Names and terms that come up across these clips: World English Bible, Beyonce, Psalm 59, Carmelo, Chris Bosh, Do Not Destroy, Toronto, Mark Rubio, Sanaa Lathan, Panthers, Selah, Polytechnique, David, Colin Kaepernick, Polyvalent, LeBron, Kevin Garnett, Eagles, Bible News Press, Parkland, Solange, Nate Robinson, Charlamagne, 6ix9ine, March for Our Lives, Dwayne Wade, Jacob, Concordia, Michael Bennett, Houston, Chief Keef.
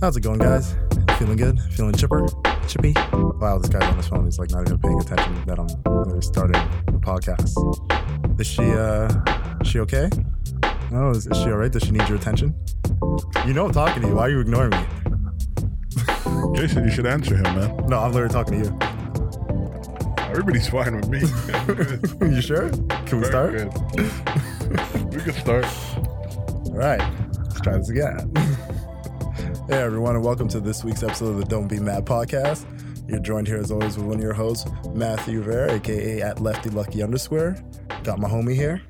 How's it going, guys? Feeling good? Feeling chippy? Wow, this guy's on his phone. He's like not even paying attention that I'm literally starting the podcast. Is she okay? No, is she all right? Does she need your attention? You know I'm talking to you. Why are you ignoring me? Jason, you should answer him, man. No, I'm literally talking to you. Everybody's fine with me. You sure? Can we start? We can start. All right. Let's try this again. Hey, everyone, and welcome to this week's episode of the Don't Be Mad Podcast. You're joined here, as always, with one of your hosts, Matthew Rivera, a.k.a. at LeftyLucky_. Got my homie here.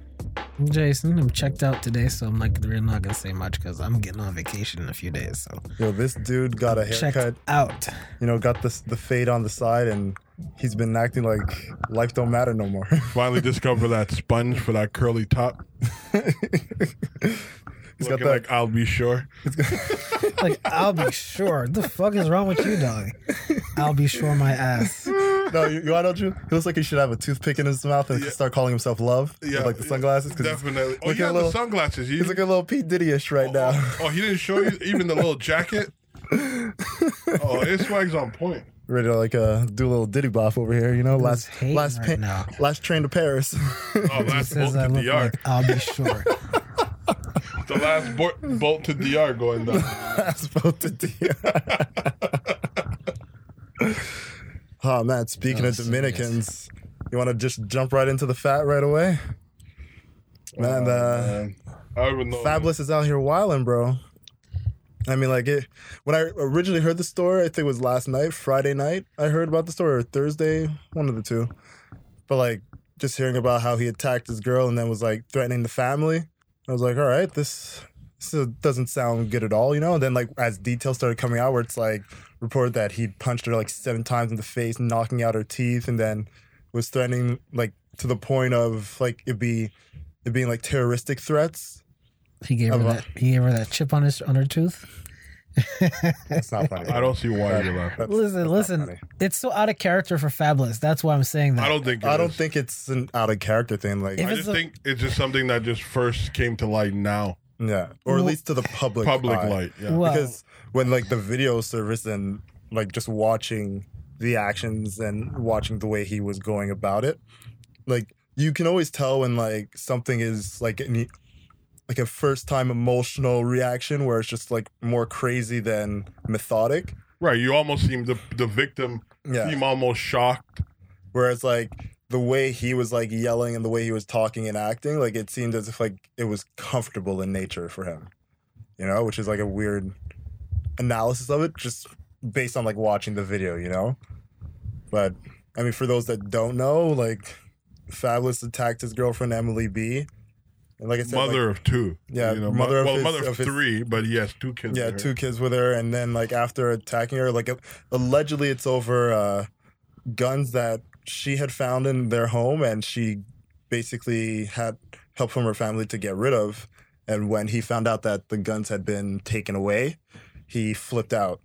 Jason, I'm checked out today, so I'm like, we're not going to say much because I'm getting on vacation in a few days. So, yo, this dude got a haircut. Checked out. You know, got the fade on the side, and he's been acting like life don't matter no more. Finally discovered that sponge for that curly top. He's got that, like, I'll be sure. Like, I'll be sure. What the fuck is wrong with you, dog? I'll be sure my ass. No, why don't you? He looks like he should have a toothpick in his mouth and start calling himself Love. Yeah, with, like, the sunglasses. Definitely. Oh, yeah, the sunglasses. He's looking a little P. Diddy-ish right now. Oh, he didn't show you even the little jacket? Oh, his swag's on point. Ready to do a little Diddy bop over here, you know? Last train to Paris. Oh, last boat to DR. Like, I'll be sure. The last boat to DR going down. Last boat to DR. Oh, man, speaking of Dominicans, you want to just jump right into the fat right away? Man, I would know. Fabulous is out here wilding, bro. I mean, when I originally heard the story, I think it was Friday night, I heard about the story, or Thursday, one of the two. But, just hearing about how he attacked his girl and then was, threatening the family, I was like, all right, this doesn't sound good at all, you know? And then, as details started coming out where it's, reported that he punched her, 7 times in the face, knocking out her teeth, and then was threatening, to the point of, it being, terroristic threats. He gave her that. He gave her that chip on her tooth. That's not funny. I don't see why you're laughing. Listen. It's so out of character for Fabulous. That's why I'm saying that. I don't think it's an out of character thing. I think it's just something that just first came to light now. Yeah, or at least to the public light. Yeah. Well, because when the video service and just watching the actions and watching the way he was going about it, you can always tell when something is a first-time emotional reaction where it's just, more crazy than methodic. Right, you almost seem, the victim seem almost shocked. Whereas, the way he was, yelling and the way he was talking and acting, it seemed as if, it was comfortable in nature for him. You know, which is, a weird analysis of it, just based on, watching the video, you know? But, I mean, for those that don't know, Fabulous attacked his girlfriend, Emily B., and I said, mother of two. Yeah, you know, mother of three, but he has 2 kids. Yeah, 2 kids with her, and then after attacking her, allegedly it's over guns that she had found in their home, and she basically had help from her family to get rid of. And when he found out that the guns had been taken away, he flipped out.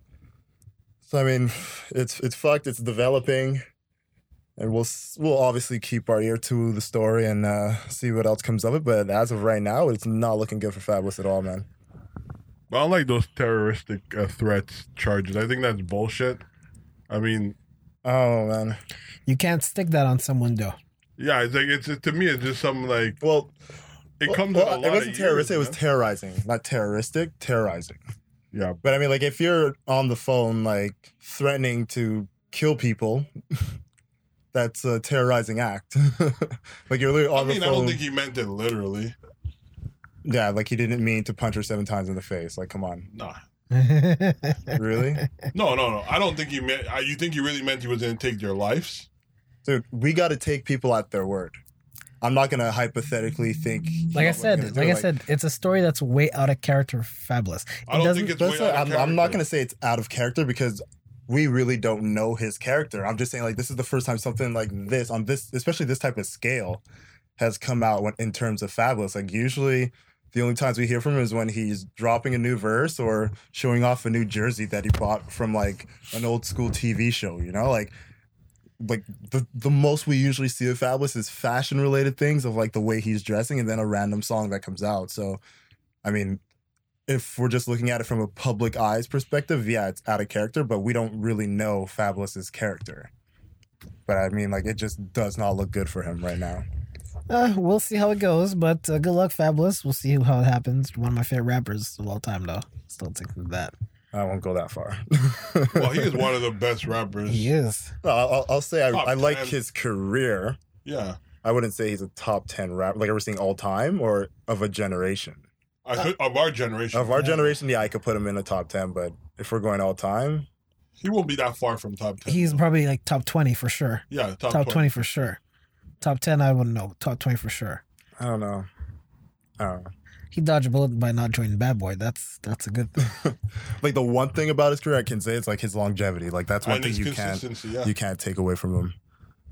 So I mean, it's fucked. It's developing. And we'll obviously keep our ear to the story and see what else comes of it. But as of right now, it's not looking good for Fabulous at all, man. I don't like those terroristic threats charges. I think that's bullshit. I mean... Oh, man. You can't stick that on someone, though. Yeah, to me, it's just something like... Well, it wasn't terroristic. It was terrorizing. Not terroristic, terrorizing. Yeah. But I mean, if you're on the phone, threatening to kill people... That's a terrorizing act. You're literally on the phone. I don't think he meant it literally. Yeah, he didn't mean to punch her 7 times in the face. Come on. Nah. Really? No. I don't think he meant... You think he really meant he was going to take their lives? Dude, we got to take people at their word. I'm not going to hypothetically think... Like I said, it's a story that's way out of character Fabulous. I don't think it's way out of character. I'm not going to say it's out of character because... We really don't know his character. I'm just saying, this is the first time something like this, on this, especially this type of scale, has come out in terms of Fabulous. Usually, the only times we hear from him is when he's dropping a new verse or showing off a new jersey that he bought from, an old-school TV show, you know? The most we usually see of Fabulous is fashion-related things of, the way he's dressing and then a random song that comes out. So, I mean... if we're just looking at it from a public eyes perspective, yeah, it's out of character, but we don't really know Fabulous's character. But I mean, like, it just does not look good for him right now. We'll see how it goes, but good luck, Fabulous. We'll see how it happens. One of my favorite rappers of all time, though. Still thinking that. I won't go that far. Well, he is one of the best rappers. He is. I'll say I like his career. Yeah. I wouldn't say he's a top 10 rapper, like, we're seeing all time or of a generation. Of our generation. Of our generation, yeah, I could put him in the top 10, but if we're going all time... He won't be that far from top 10. He's probably like top 20 for sure. Yeah, top 20 for sure. Top 10, I wouldn't know. Top 20 for sure. I don't know. He dodged a bullet by not joining Bad Boy. That's a good thing. Like, the one thing about his career I can say, it's like his longevity. Like, that's one thing you can't take away from him.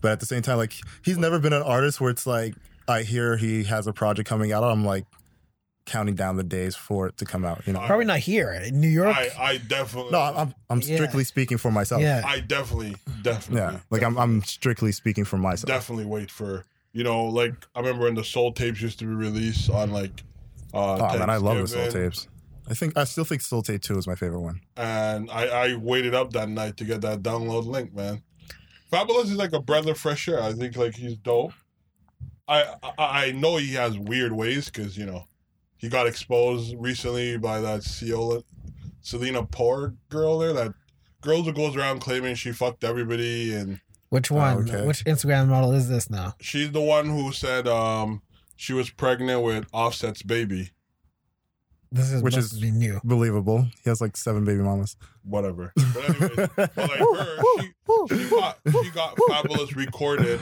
But at the same time, like, he's never been an artist where it's like, I hear he has a project coming out, I'm like counting down the days for it to come out. You know, probably not here in New York. I definitely. No, I'm strictly speaking for myself. Yeah. I definitely. Yeah, like definitely. I'm strictly speaking for myself. Definitely wait for, you know, like, I remember when the soul tapes used to be released on like. Oh man, I love the soul tapes. I still think Soul Tape 2 is my favorite one. And I waited up that night to get that download link, man. Fabulous is like a breath of fresh air. I think like he's dope. I know he has weird ways because, you know, he got exposed recently by that Selena Poor girl there, that girl who goes around claiming she fucked everybody. And which one? Okay. Which Instagram model is this now? She's the one who said she was pregnant with Offset's baby. Which is new. Believable. He has like 7 baby mamas. Whatever. But anyways, but like her, she got Fabulous recorded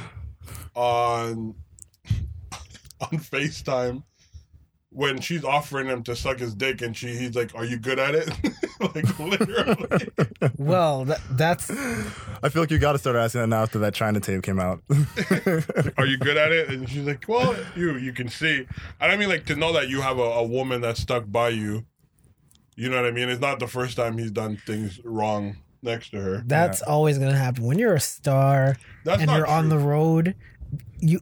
on FaceTime when she's offering him to suck his dick, and he's like, "Are you good at it?" Like, literally. Well, that's... I feel like you got to start asking that now after that China tape came out. Are you good at it? And she's like, well, you can see. And I mean, like, to know that you have a woman that's stuck by you, you know what I mean? It's not the first time he's done things wrong next to her. That's always going to happen. When you're a star and you're on the road, you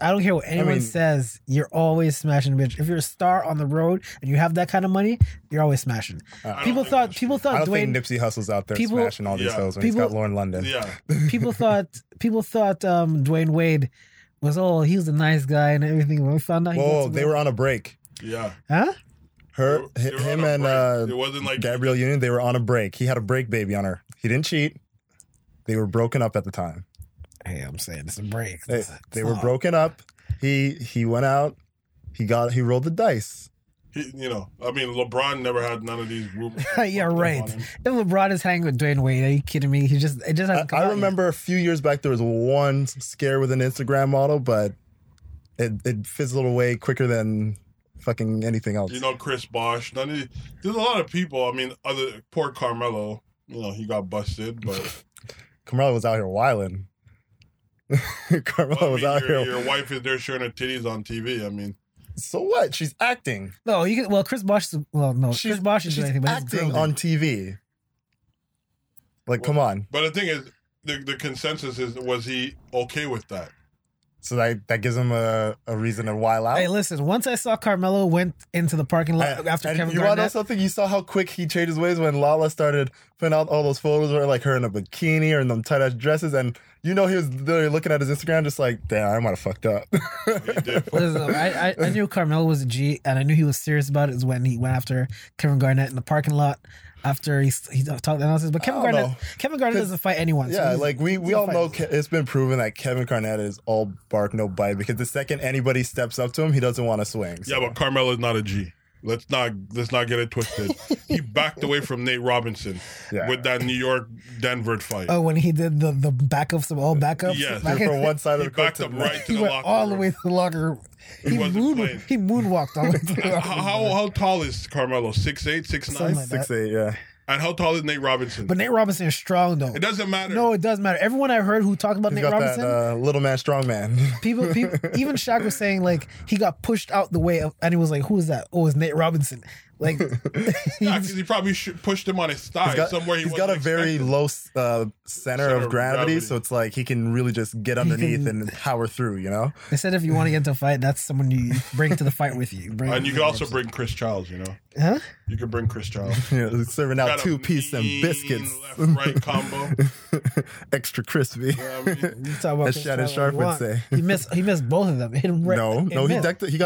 I don't care what anyone says, you're always smashing a bitch. If you're a star on the road and you have that kind of money, you're always smashing. People thought Dwayne, Nipsey Hussle's out there smashing all these hoes when he's got Lauren London. Yeah. people thought Dwayne Wade he was a nice guy and everything. When we found out they were on a break. Yeah. Huh? Him and it wasn't like Gabrielle Union, they were on a break. He had a break baby on her. He didn't cheat. They were broken up at the time. Hey, I'm saying it's a break. They were broken up. He went out. He rolled the dice. LeBron never had none of these rumors. Yeah, right. If LeBron is hanging with Dwayne Wade, are you kidding me? It just hasn't come out. I remember a few years back there was one scare with an Instagram model, but it fizzled away quicker than fucking anything else. You know, Chris Bosh. There's a lot of people. I mean, poor Carmelo. You know, he got busted, but Carmelo was out here wilding. Carmelo was out here. Your wife is there showing her titties on TV. I mean, so what? She's acting. No, you can. Well, Chris Bosh. Well, no, Chris Bosh is doing anything. But acting on TV. Like, come on. But the thing is, the consensus is, was he okay with that? So that gives him a reason to while out. Hey, listen, once I saw Carmelo went into the parking lot after Kevin Garnett. You want to know something? You saw how quick he changed his ways when Lala started putting out all those photos where like her in a bikini or in them tight-ass dresses. And you know he was literally looking at his Instagram just like, damn, I might have fucked up. Listen, I knew Carmelo was a G and I knew he was serious about it is when he went after Kevin Garnett in the parking lot. After he talked to analysis, but Kevin Garnett doesn't fight anyone. So yeah, like we all know it's been proven that Kevin Garnett is all bark, no bite, because the second anybody steps up to him, he doesn't want to swing. So. Yeah, but Carmelo's not a G. Let's not get it twisted. He backed away from Nate Robinson with that New York-Denver fight. Oh, when he did the back of some all backups? Yes. From one side of the court to right to the locker room. All the way to the locker room. He moonwalked all the way to the locker room. How tall is Carmelo? 6'8", 6'9"? 6'8", yeah. And how tall is Nate Robinson? But Nate Robinson is strong, though. It doesn't matter. No, it does matter. Everyone I heard who talked about Nate Robinson, that, little man, strong man. People, even Shaq was saying like he got pushed out the way, and he was like, "Who is that? Oh, it's Nate Robinson." Like, he probably pushed him on his thigh somewhere. He's got a very low center of gravity, so it's like he can really just get underneath and power through, you know? They said if you want to get into a fight, that's someone you bring to the fight with you. And you can also bring Chris Childs, you know? Huh? You can bring Chris Childs. Yeah, serving out two-piece and biscuits. Left-right combo. Extra crispy. Yeah, I mean, as Shannon Sharp would say. He missed both of them. He got him in the neck. He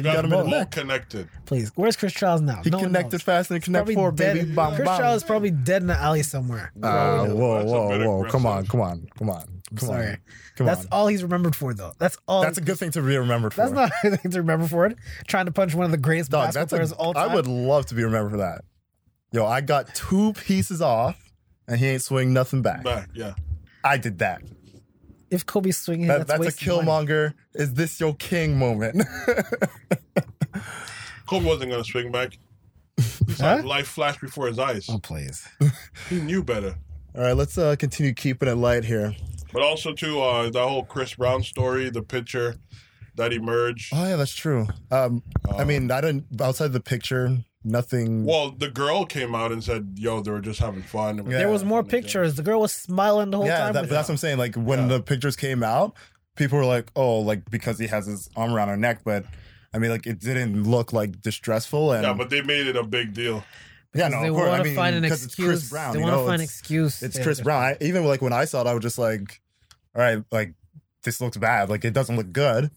got him in the neck. Connected. Please, where's Chris Childs now? He connected fast and connect four, baby. Bam, Chris Childs is probably dead in the alley somewhere. Whoa. Come on. That's all he's remembered for, though. That's a good thing to be remembered for. That's not a good thing to remember for it. Trying to punch one of the greatest basketball players of all time. I would love to be remembered for that. Yo, I got two pieces off, and he ain't swing nothing back. Yeah. I did that. If Kobe's swinging, that's a Killmonger, is this your king moment. Kobe wasn't going to swing back. He saw life flash before his eyes. Oh, please. He knew better. All right, let's continue keeping it light here. But also, too, the whole Chris Brown story, the picture that emerged. Oh, yeah, that's true. I mean, I didn't, outside the picture, nothing. Well, the girl came out and said, yo, they were just having fun. Yeah. There was more pictures. The girl was smiling the whole time. Yeah, that's what I'm saying. Like, when the pictures came out, people were like, oh, like, because he has his arm around her neck, but... I mean, like, it didn't look, like, distressful. And... Yeah, but they made it a big deal. Because of course. I mean, because it's Chris Brown. They want to find an excuse. It's Chris Brown. Even, like, when I saw it, I was just like, all right, like, this looks bad. Like, it doesn't look good.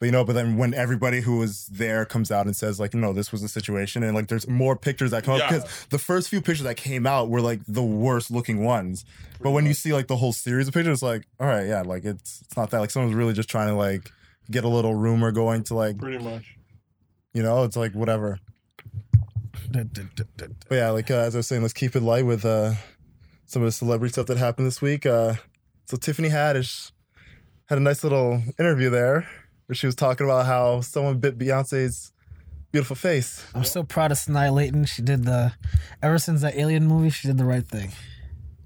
But, you know, but then when everybody who was there comes out and says, like, no, this was the situation. And, like, there's more pictures that come up. Because the first few pictures that came out were, like, the worst-looking ones. But when you see, like, the whole series of pictures, it's like, all right, yeah, like, it's not that. Like, someone's really just trying to, like... get a little rumor going to like... Pretty much. You know, it's like, whatever. But yeah, like, as I was saying, let's keep it light with some of the celebrity stuff that happened this week. So Tiffany Haddish had a nice little interview there where she was talking about how someone bit Beyonce's beautiful face. I'm so proud of Sanaa Lathan. She did ever since that Alien movie, she did the right thing.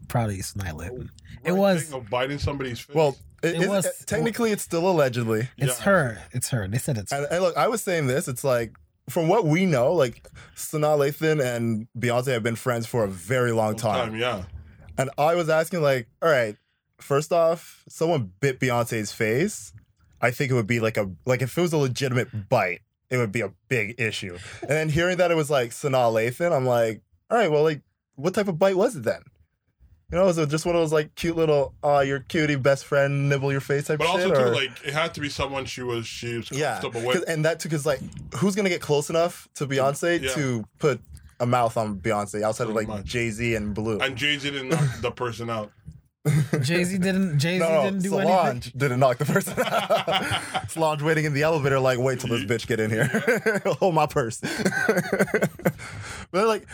Proud of you, Sanaa Lathan. It was... of biting somebody's face. Well... It's still allegedly. It's her. It's her. They said it's her. And look, I was saying this. It's like, from what we know, like, Sanaa Lathan and Beyonce have been friends for a very long time. Yeah. And I was asking, like, all right, first off, someone bit Beyonce's face. I think it would be like if it was a legitimate bite, it would be a big issue. And then hearing that it was like Sanaa Lathan, I'm like, all right, well, like, what type of bite was it then? You know, is it just one of those, like, cute little, your cutie best friend nibble your face type shit? But also, too, like, it had to be someone she was comfortable with. And that, too, because, like, who's going to get close enough to Beyonce to put a mouth on Beyonce outside of, like, Jay Z and Blue? And Jay Z didn't knock the person out. Jay Z didn't do anything. Solange didn't knock the person out. Solange waiting in the elevator, like, wait till this bitch get in here. Hold my purse. But, like...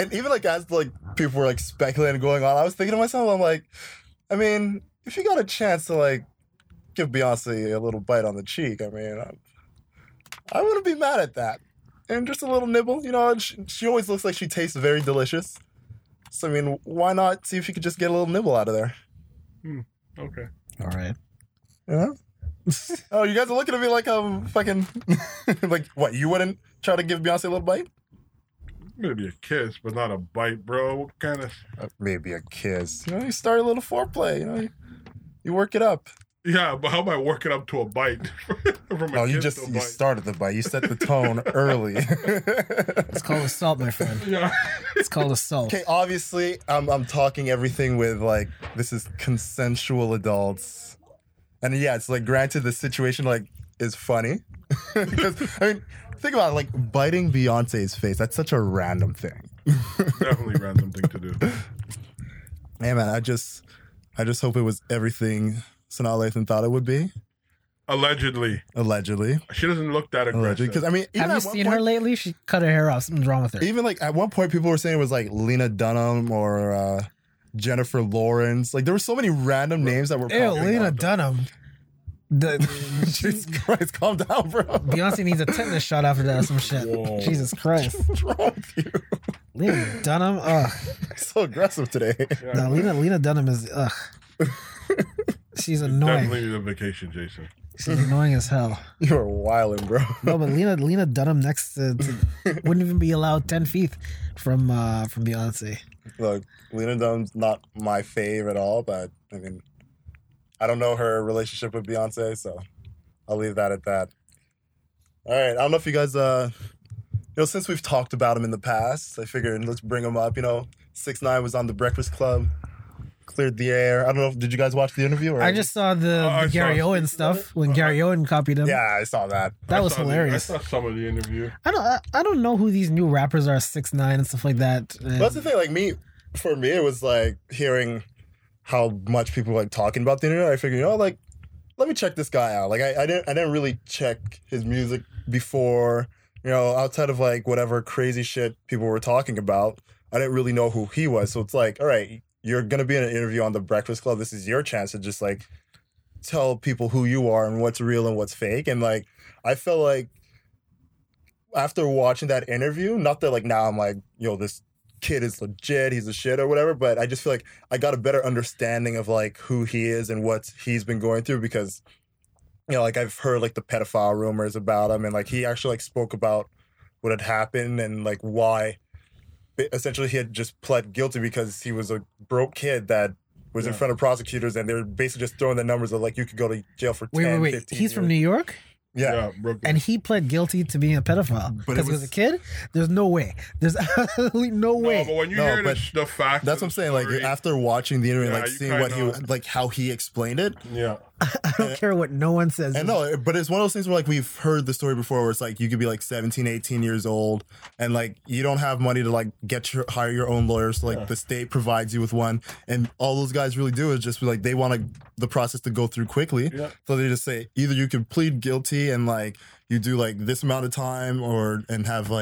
And even, like, as, like, people were, like, speculating going on, I was thinking to myself, I'm like, I mean, if you got a chance to, like, give Beyonce a little bite on the cheek, I mean, I wouldn't be mad at that. And just a little nibble, you know, she always looks like she tastes very delicious. So, I mean, why not see if you could just get a little nibble out of there? Okay. All right. Yeah? Oh, you guys are looking at me like I'm fucking... like, what, you wouldn't try to give Beyonce a little bite? Maybe a kiss, but not a bite, bro. What kind of... Maybe a kiss. You know, you start a little foreplay. You know, you work it up. Yeah, but how am I working up to a bite? You started the bite. You set the tone early. It's called assault, my friend. Yeah. It's called assault. Okay, obviously, I'm talking everything with, like, this is consensual adults. And, yeah, it's, like, granted, the situation, like, is funny. Because, I mean... Think about it, like, biting Beyonce's face. That's such a random thing. Definitely a random thing to do. Hey, man, I just hope it was everything Sanaa Lathan thought it would be. Allegedly. She doesn't look that aggressive. Because, I mean, have you seen her lately? She cut her hair off. Something's wrong with her. Even, like, at one point, people were saying it was, like, Lena Dunham or Jennifer Lawrence. Like, there were so many random names that were popping up. Lena Dunham. Jesus Christ, calm down, bro. Beyonce needs a tetanus shot after that or some shit. Whoa. Jesus Christ. What's wrong with you? Lena Dunham, ugh. So aggressive today. Yeah. No, Lena Dunham is, ugh. She's annoying. Definitely need a vacation, Jason. She's annoying as hell. You were wilding, bro. No, but Lena Dunham next to wouldn't even be allowed 10 feet from Beyonce. Look, Lena Dunham's not my fave at all, but I mean, I don't know her relationship with Beyonce, so I'll leave that at that. All right, I don't know if you guys, since we've talked about him in the past, I figured let's bring him up. 6ix9ine was on The Breakfast Club, cleared the air. I don't know, did you guys watch the interview? Or? I just saw the Gary Owen stuff when Gary Owen copied him. Yeah, I saw that. That was hilarious. I saw some of the interview. I don't know who these new rappers are, 6ix9ine and stuff like that. And that's the thing, for me, it was hearing how much people were talking about the internet. I figured, let me check this guy out. I didn't really check his music before, outside of whatever crazy shit people were talking about. I didn't really know who he was. So it's all right, you're going to be in an interview on The Breakfast Club. This is your chance to just tell people who you are and what's real and what's fake. And I felt like after watching that interview, not that now I'm this kid is legit, he's a shit or whatever, but I just feel I got a better understanding of who he is and what he's been going through because, I've heard the pedophile rumors about him and he actually spoke about what had happened and why. Essentially, he had just pled guilty because he was a broke kid that was in front of prosecutors, and they were basically just throwing the numbers of you could go to jail for 10, 15 years. He's from New York? Yeah. And he pled guilty to being a pedophile because he was a kid? There's no way. There's absolutely no way. No, but when you hear the fact, that's what I'm saying. Story, after watching the interview, seeing what how he explained it. Yeah. I don't care what no one says. And no, but it's one of those things where we've heard the story before where it's you could be 17, 18 years old and you don't have money to hire your own lawyer. So the state provides you with one. And all those guys really do is just they want the process to go through quickly. Yeah. So they just say either you can plead guilty and you do this amount of time and have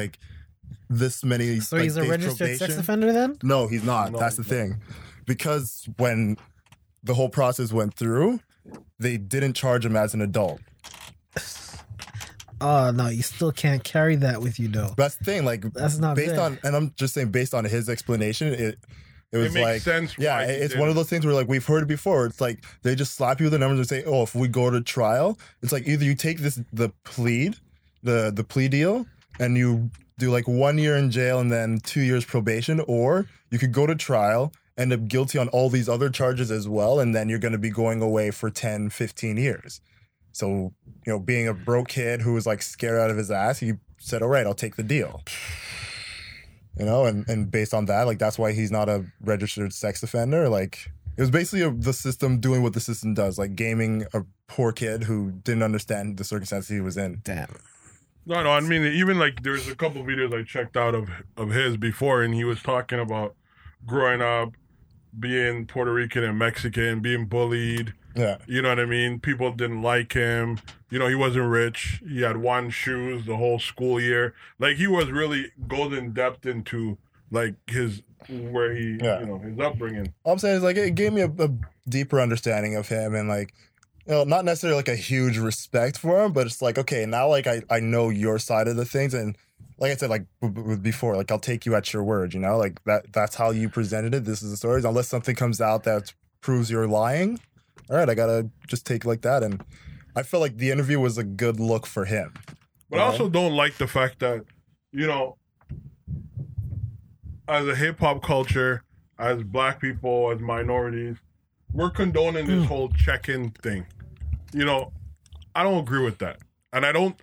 this many. So he's a registered sex offender then? No, he's not. No, that's the thing. Because when the whole process went through, they didn't charge him as an adult. Oh, no, you still can't carry that with you, though. That's the thing. That's not based on, and I'm just saying, based on his explanation, it was makes sense. Yeah, it's one of those things where we've heard it before. It's they just slap you with the numbers and say, oh, if we go to trial, it's either you take the plea deal, and you do 1 year in jail and then 2 years probation, or you could go to trial, end up guilty on all these other charges as well, and then you're going to be going away for 10, 15 years. So, being a broke kid who was scared out of his ass, he said, all right, I'll take the deal. And based on that, that's why he's not a registered sex offender. It was basically the system doing what the system does, gaming a poor kid who didn't understand the circumstances he was in. Damn. No, I mean, even, there's a couple of videos I checked out of his before, and he was talking about growing up, being Puerto Rican and Mexican, being bullied. Yeah. You know what I mean? People didn't like him. He wasn't rich. He had one shoes the whole school year. He was really golden depth into, his, where he, his upbringing. All I'm saying is, it gave me a deeper understanding of him and, not necessarily, a huge respect for him, but it's okay, now, I know your side of the things and, like I said, before, I'll take you at your word, that's how you presented it. This is the story. Unless something comes out that proves you're lying. All right. I got to just take that. And I feel the interview was a good look for him. But I also don't like the fact that, as a hip hop culture, as black people, as minorities, we're condoning this whole check-in thing. I don't agree with that. And Well,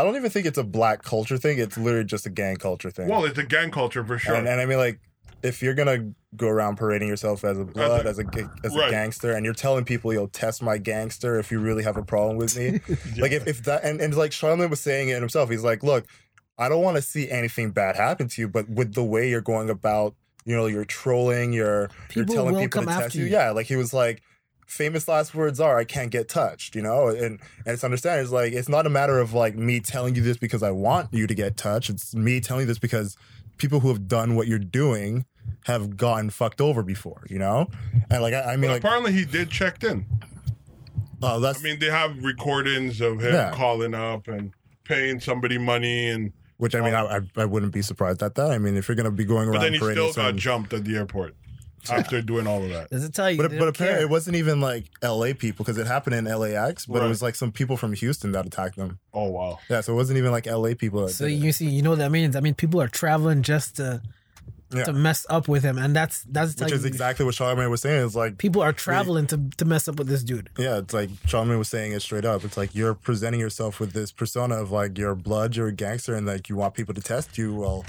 I don't even think it's a black culture thing. It's literally just a gang culture thing. Well, it's a gang culture for sure. And I mean, if you're going to go around parading yourself as a blood, as a gangster, and you're telling people, yo, test my gangster if you really have a problem with me. Yeah. If that, and Charlamagne was saying it himself, he's look, I don't want to see anything bad happen to you, but with the way you're going about, you're trolling, you're telling people to test you. Yeah, he was famous last words are, I can't get touched, and it's understandable. It's it's not a matter of me telling you this because I want you to get touched. It's me telling you this because people who have done what you're doing have gotten fucked over before, and I mean, apparently he did checked in. Oh, that's. I mean, they have recordings of him calling up and paying somebody money and. Which I mean, I wouldn't be surprised at that. I mean, if you're gonna be going around, but then he still got jumped at the airport. after doing all of that. Does it tell you? But apparently it wasn't even like LA people, because it happened in LAX, but it was like some people from Houston that attacked them. Oh, wow. Yeah, so it wasn't even like LA people. So you see, you know what that means? I mean, people are traveling just to mess up with him, and that's which is exactly what Charlamagne was saying. It's like people are traveling to mess up with this dude. Yeah, it's like Charlamagne was saying it straight up. It's like you're presenting yourself with this persona of like you're a blood, you're a gangster, and like you want people to test you. Well,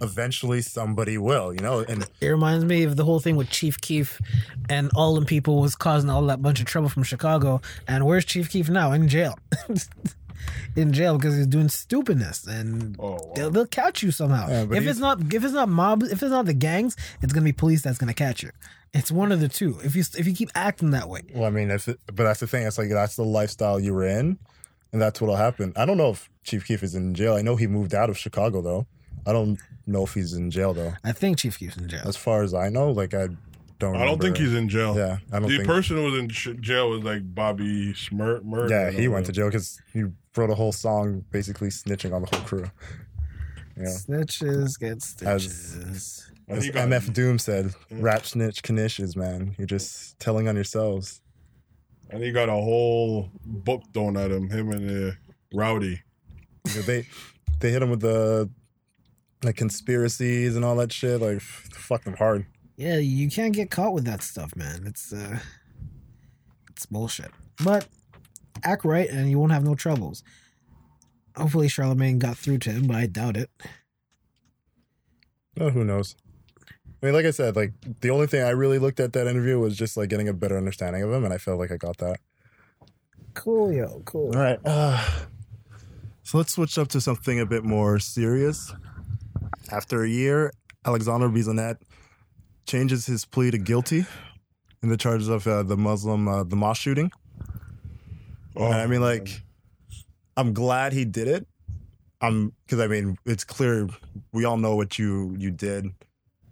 eventually somebody will, you know. And it reminds me of the whole thing with Chief Keef and all them people was causing all that bunch of trouble from Chicago. And where's Chief Keef now? In jail. In jail because he's doing stupidness, and they'll catch you somehow. Yeah, if it's not mobs, if it's not the gangs, it's gonna be police that's gonna catch you. It's one of the two. If you keep acting that way. Well, I mean, but that's the thing. It's like that's the lifestyle you were in, and that's what'll happen. I don't know if Chief Keef is in jail. I know he moved out of Chicago though. I don't know if he's in jail though. I think Chief Keef's in jail. As far as I know, like I don't think he's in jail. Yeah, the person who was in jail was like Bobby Murray. Yeah, he went to jail because he wrote a whole song basically snitching on the whole crew. You know? Snitches get stitches. As MF Doom said, rap snitch knishes, man. You're just telling on yourselves. And he got a whole book thrown at him and the Rowdy. They hit him with the like conspiracies and all that shit. Like, fuck them hard. Yeah, you can't get caught with that stuff, man. It's bullshit. But act right and you won't have no troubles. Hopefully Charlamagne got through to him, but I doubt it. Oh, who knows? I mean, like I said, like the only thing I really looked at that interview was just like getting a better understanding of him, and I felt like I got that. Cool. All right. So let's switch up to something a bit more serious. After a year, Alexandre Bissonnette changes his plea to guilty in the charges of the mosque shooting. Oh, and I mean, like, man. I'm glad he did it. Because I mean, it's clear we all know what you did.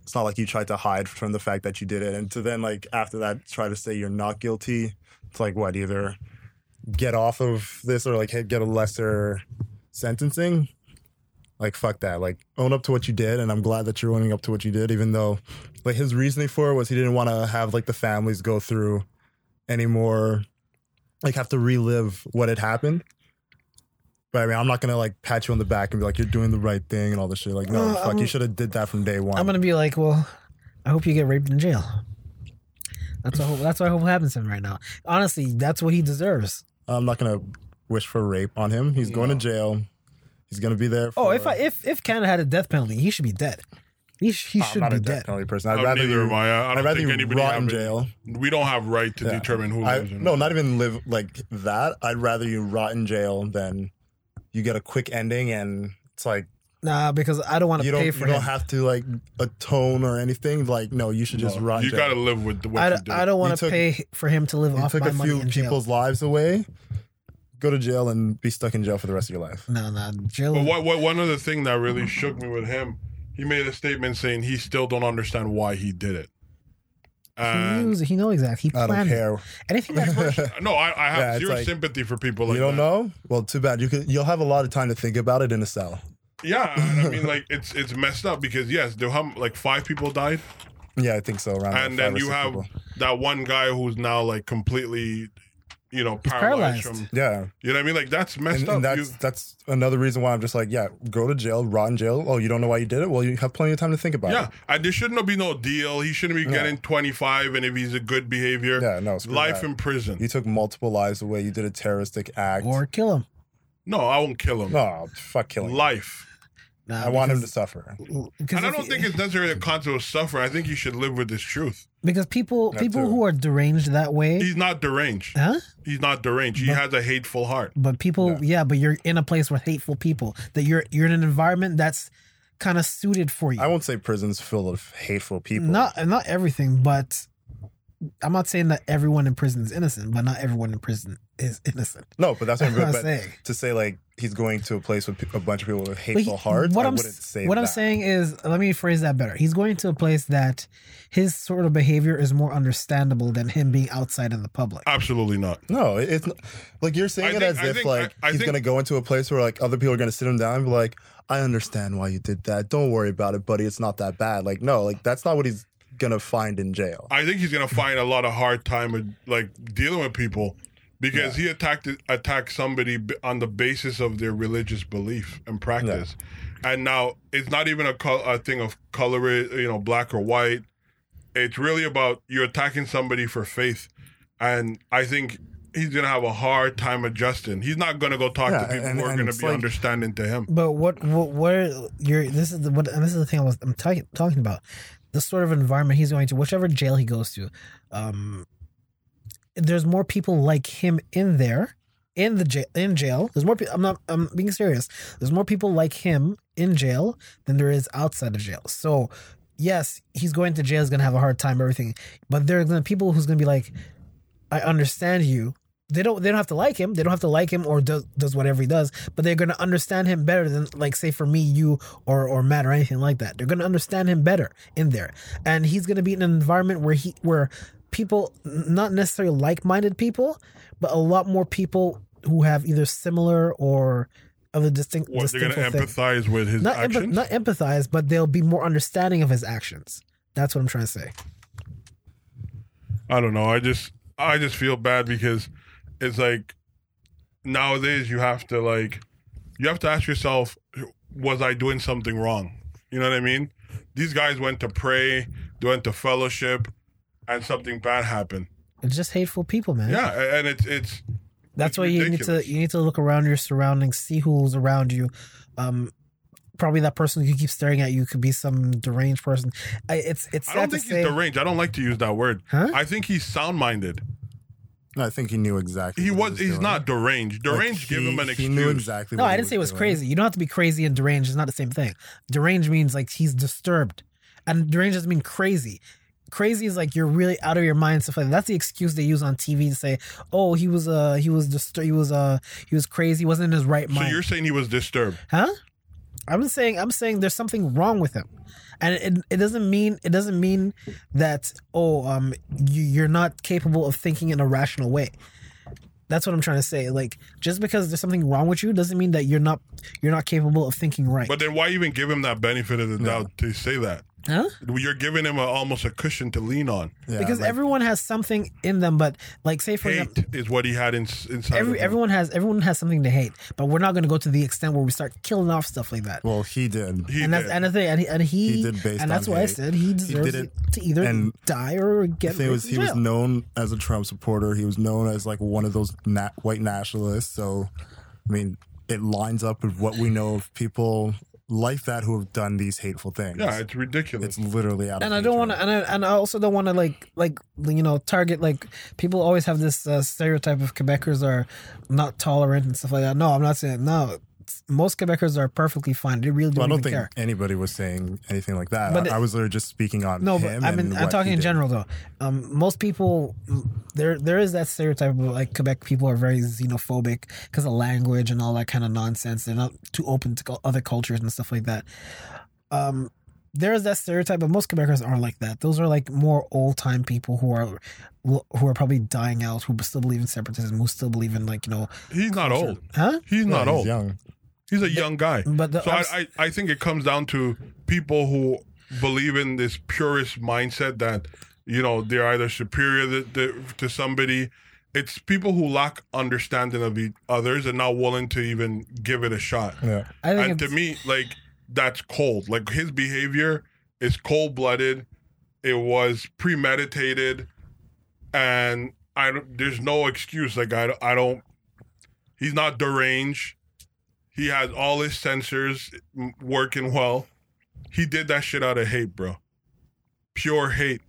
It's not like you tried to hide from the fact that you did it, and to then like after that try to say you're not guilty. It's like what, either get off of this or like get a lesser sentencing. Like, fuck that. Like, own up to what you did, and I'm glad that you're owning up to what you did, even though, like, his reasoning for it was he didn't want to have, like, the families go through any more, like, have to relive what had happened. But, I mean, I'm not going to, like, pat you on the back and be like, you're doing the right thing and all this shit. Like, no, fuck, you should have did that from day one. I'm going to be like, well, I hope you get raped in jail. That's what I hope happens to him right now. Honestly, that's what he deserves. I'm not going to wish for rape on him. He's going to jail. He's going to be there for... Oh, if Canada had a death penalty, he should be dead. He should be dead. I'm not a death penalty person. I'd rather you rot in jail. We don't have right to determine who lives in. No, not even live like that. I'd rather you rot in jail than you get a quick ending and it's like... Nah, because I don't want to pay for it. You don't have to like atone or anything. Like, no, you should just rot in jail. You got to live with what you do. I don't want to pay for him to live off my money in jail. You took a few people's lives away. Go to jail and be stuck in jail for the rest of your life. No, jail. But what one other thing that really shook me with him, he made a statement saying he still don't understand why he did it. And he knows exactly. He planned. I don't care. Anything that I have zero sympathy for people like that. You don't know? Well, too bad. You'll have a lot of time to think about it in a cell. Yeah, I mean, like it's messed up because yes, there have like 5 people died. Yeah, I think so. Around and then you have people. That one guy who's now like completely. You know, paralyzed. Yeah. You know what I mean? Like, that's messed up. And that's another reason why I'm just like, yeah, go to jail, rot in jail. Oh, you don't know why you did it? Well, you have plenty of time to think about it. Yeah. There shouldn't be no deal. He shouldn't be getting 25, and if he's a good behavior, life in prison. You took multiple lives away. You did a terroristic act. Or kill him. No, I won't kill him. No, fuck killing him. Life. Nah, I want him to suffer. And I don't think it's necessarily a concept of suffering. I think you should live with this truth. Because people who are deranged that way... He's not deranged. Huh? He's not deranged. He has a hateful heart. But people... Yeah, but you're in a place with hateful people. That you're in an environment that's kind of suited for you. I won't say prison's full of hateful people. Not everything, but... I'm not saying that everyone in prison is innocent, but not everyone in prison is innocent. No, but that's what I'm saying. To say like he's going to a place with a bunch of people with hateful hearts, I wouldn't say that. I'm saying is, let me phrase that better. He's going to a place that his sort of behavior is more understandable than him being outside in the public. Absolutely not. No, it's not, like you're saying he's going to go into a place where like other people are going to sit him down and be like, I understand why you did that. Don't worry about it, buddy. It's not that bad. Like, no, like that's not what he's gonna find in jail. I think he's gonna find a lot of hard time with, like, dealing with people because he attacked somebody on the basis of their religious belief and practice. Yeah. And now it's not even a thing of color, you know, black or white. It's really about you're attacking somebody for faith. And I think he's going to have a hard time adjusting. He's not going to go talk to people who are going to be, like, understanding to him. But this is the thing I'm talking about. The sort of environment he's going to, whichever jail he goes to, there's more people like him in there, in jail. There's more people. I'm being serious. There's more people like him in jail than there is outside of jail. So yes, he's going to jail, is going to have a hard time, everything. But there are going to be people who's going to be like, I understand you. They don't have to like him. They don't have to like him or does whatever he does, but they're going to understand him better than, like, say for me, you, or Matt or anything like that. They're going to understand him better in there. And he's going to be in an environment where people, not necessarily like-minded people, but a lot more people who have either similar or other distinct. What, they're going to empathize with his actions? Not empathize, but they'll be more understanding of his actions. That's what I'm trying to say. I don't know. I just feel bad because it's like nowadays you have to ask yourself, was I doing something wrong? You know what I mean? These guys went to pray, they went to fellowship, and something bad happened. It's just hateful people, man. Yeah, and it's that's it's why ridiculous. you need to look around your surroundings, see who's around you. Probably that person you keep staring at you could be some deranged person. I don't think he's deranged. I don't like to use that word. Huh? I think he's sound-minded. No, I think he knew exactly. He's not deranged. Deranged, like, gave him an excuse. He knew exactly. No, I didn't say it was crazy. You don't have to be crazy and deranged. It's not the same thing. Deranged means, like, he's disturbed, and deranged doesn't mean crazy. Crazy is like you're really out of your mind, stuff like that. That's the excuse they use on TV to say, "Oh, he was crazy. He wasn't in his right mind." So you're saying he was disturbed, huh? I'm saying there's something wrong with him, and it doesn't mean that you're not capable of thinking in a rational way. That's what I'm trying to say. Like, just because there's something wrong with you doesn't mean that you're not capable of thinking right. But then why even give him that benefit of the doubt to say that? Huh? You're giving him almost a cushion to lean on. Yeah, because everyone has something in them, but, like, say for example, hate is what he had inside. Everyone has something to hate, but we're not going to go to the extent where we start killing off stuff like that. Well, he did. He did, and that's why I said he deserves to either die or get. He was known as a Trump supporter. He was known as, like, one of those white nationalists. So, I mean, it lines up with what we know of people like that who have done these hateful things. Yeah, it's ridiculous. It's literally out of control. And I also don't want to like you know, target, like, people always have this stereotype of Quebecers are not tolerant and stuff like that. No, I'm not saying no. Most Quebecers are perfectly fine. They really don't think anybody was saying anything like that. But I was literally just speaking on him. But I mean, I'm talking in general though. Most people, there is that stereotype of, like, Quebec people are very xenophobic because of language and all that kind of nonsense. They're not too open to other cultures and stuff like that. There is that stereotype, but most Quebecers aren't like that. Those are, like, more old-time people who are probably dying out, who still believe in separatism, who still believe in, like, you know. He's not culture. Old, huh? He's not old. He's young. He's a young guy. But I think it comes down to people who believe in this purist mindset that, you know, they're either superior to somebody. It's people who lack understanding of others and not willing to even give it a shot. Yeah. And to me, like, that's cold. Like, his behavior is cold-blooded. It was premeditated. And there's no excuse. Like, he's not deranged. He has all his sensors working well. He did that shit out of hate, bro. Pure hate.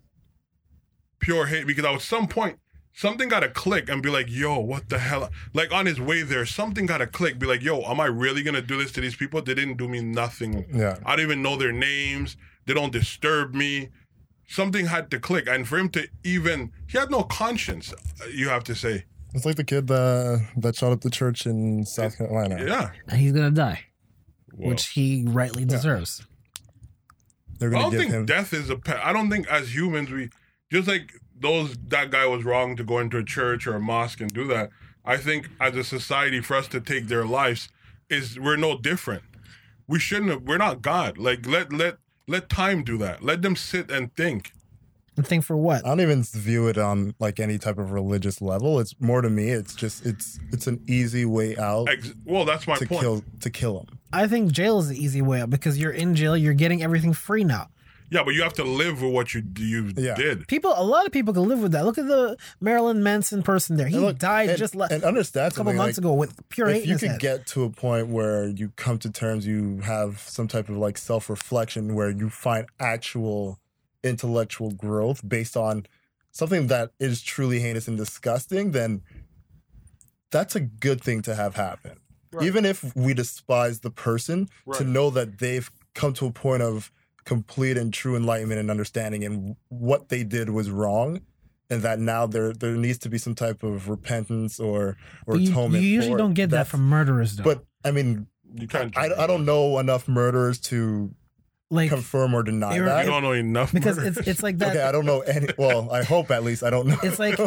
Pure hate. Because at some point, something got to click and be like, yo, what the hell? Like, on his way there, something got to click. Be like, yo, am I really going to do this to these people? They didn't do me nothing. Yeah. I don't even know their names. They don't disturb me. Something had to click. And for him to even, he had no conscience, you have to say. It's like the kid that shot up the church in South Carolina. Yeah. And he's going to die, which he rightly deserves. They're gonna I don't think death is a pet. I don't think as humans, we just like that guy was wrong to go into a church or a mosque and do that. I think as a society for us to take their lives is we're no different. We're not God. Like let time do that. Let them sit and think. And think for what? I don't even view it on like any type of religious level. It's more to me, it's just it's an easy way out. Well, that's my point. To kill him. I think jail is the easy way out because you're in jail, you're getting everything free now. Yeah, but you have to live with what you did. A lot of people can live with that. Look at the Marilyn Manson person there. He died a couple months ago with pure hate in his head. If you could get to a point where you come to terms, you have some type of like self-reflection where you find actual intellectual growth based on something that is truly heinous and disgusting, then that's a good thing to have happen. Right. Even if we despise the person, right, to know that they've come to a point of complete and true enlightenment and understanding, and what they did was wrong, and that now there needs to be some type of repentance or atonement. You usually don't get that from murderers, though. But I mean, I don't know enough murderers to confirm or deny that. You don't know enough because murderers. It's like that. Okay, I don't know any. Well, I hope at least I don't know. It's like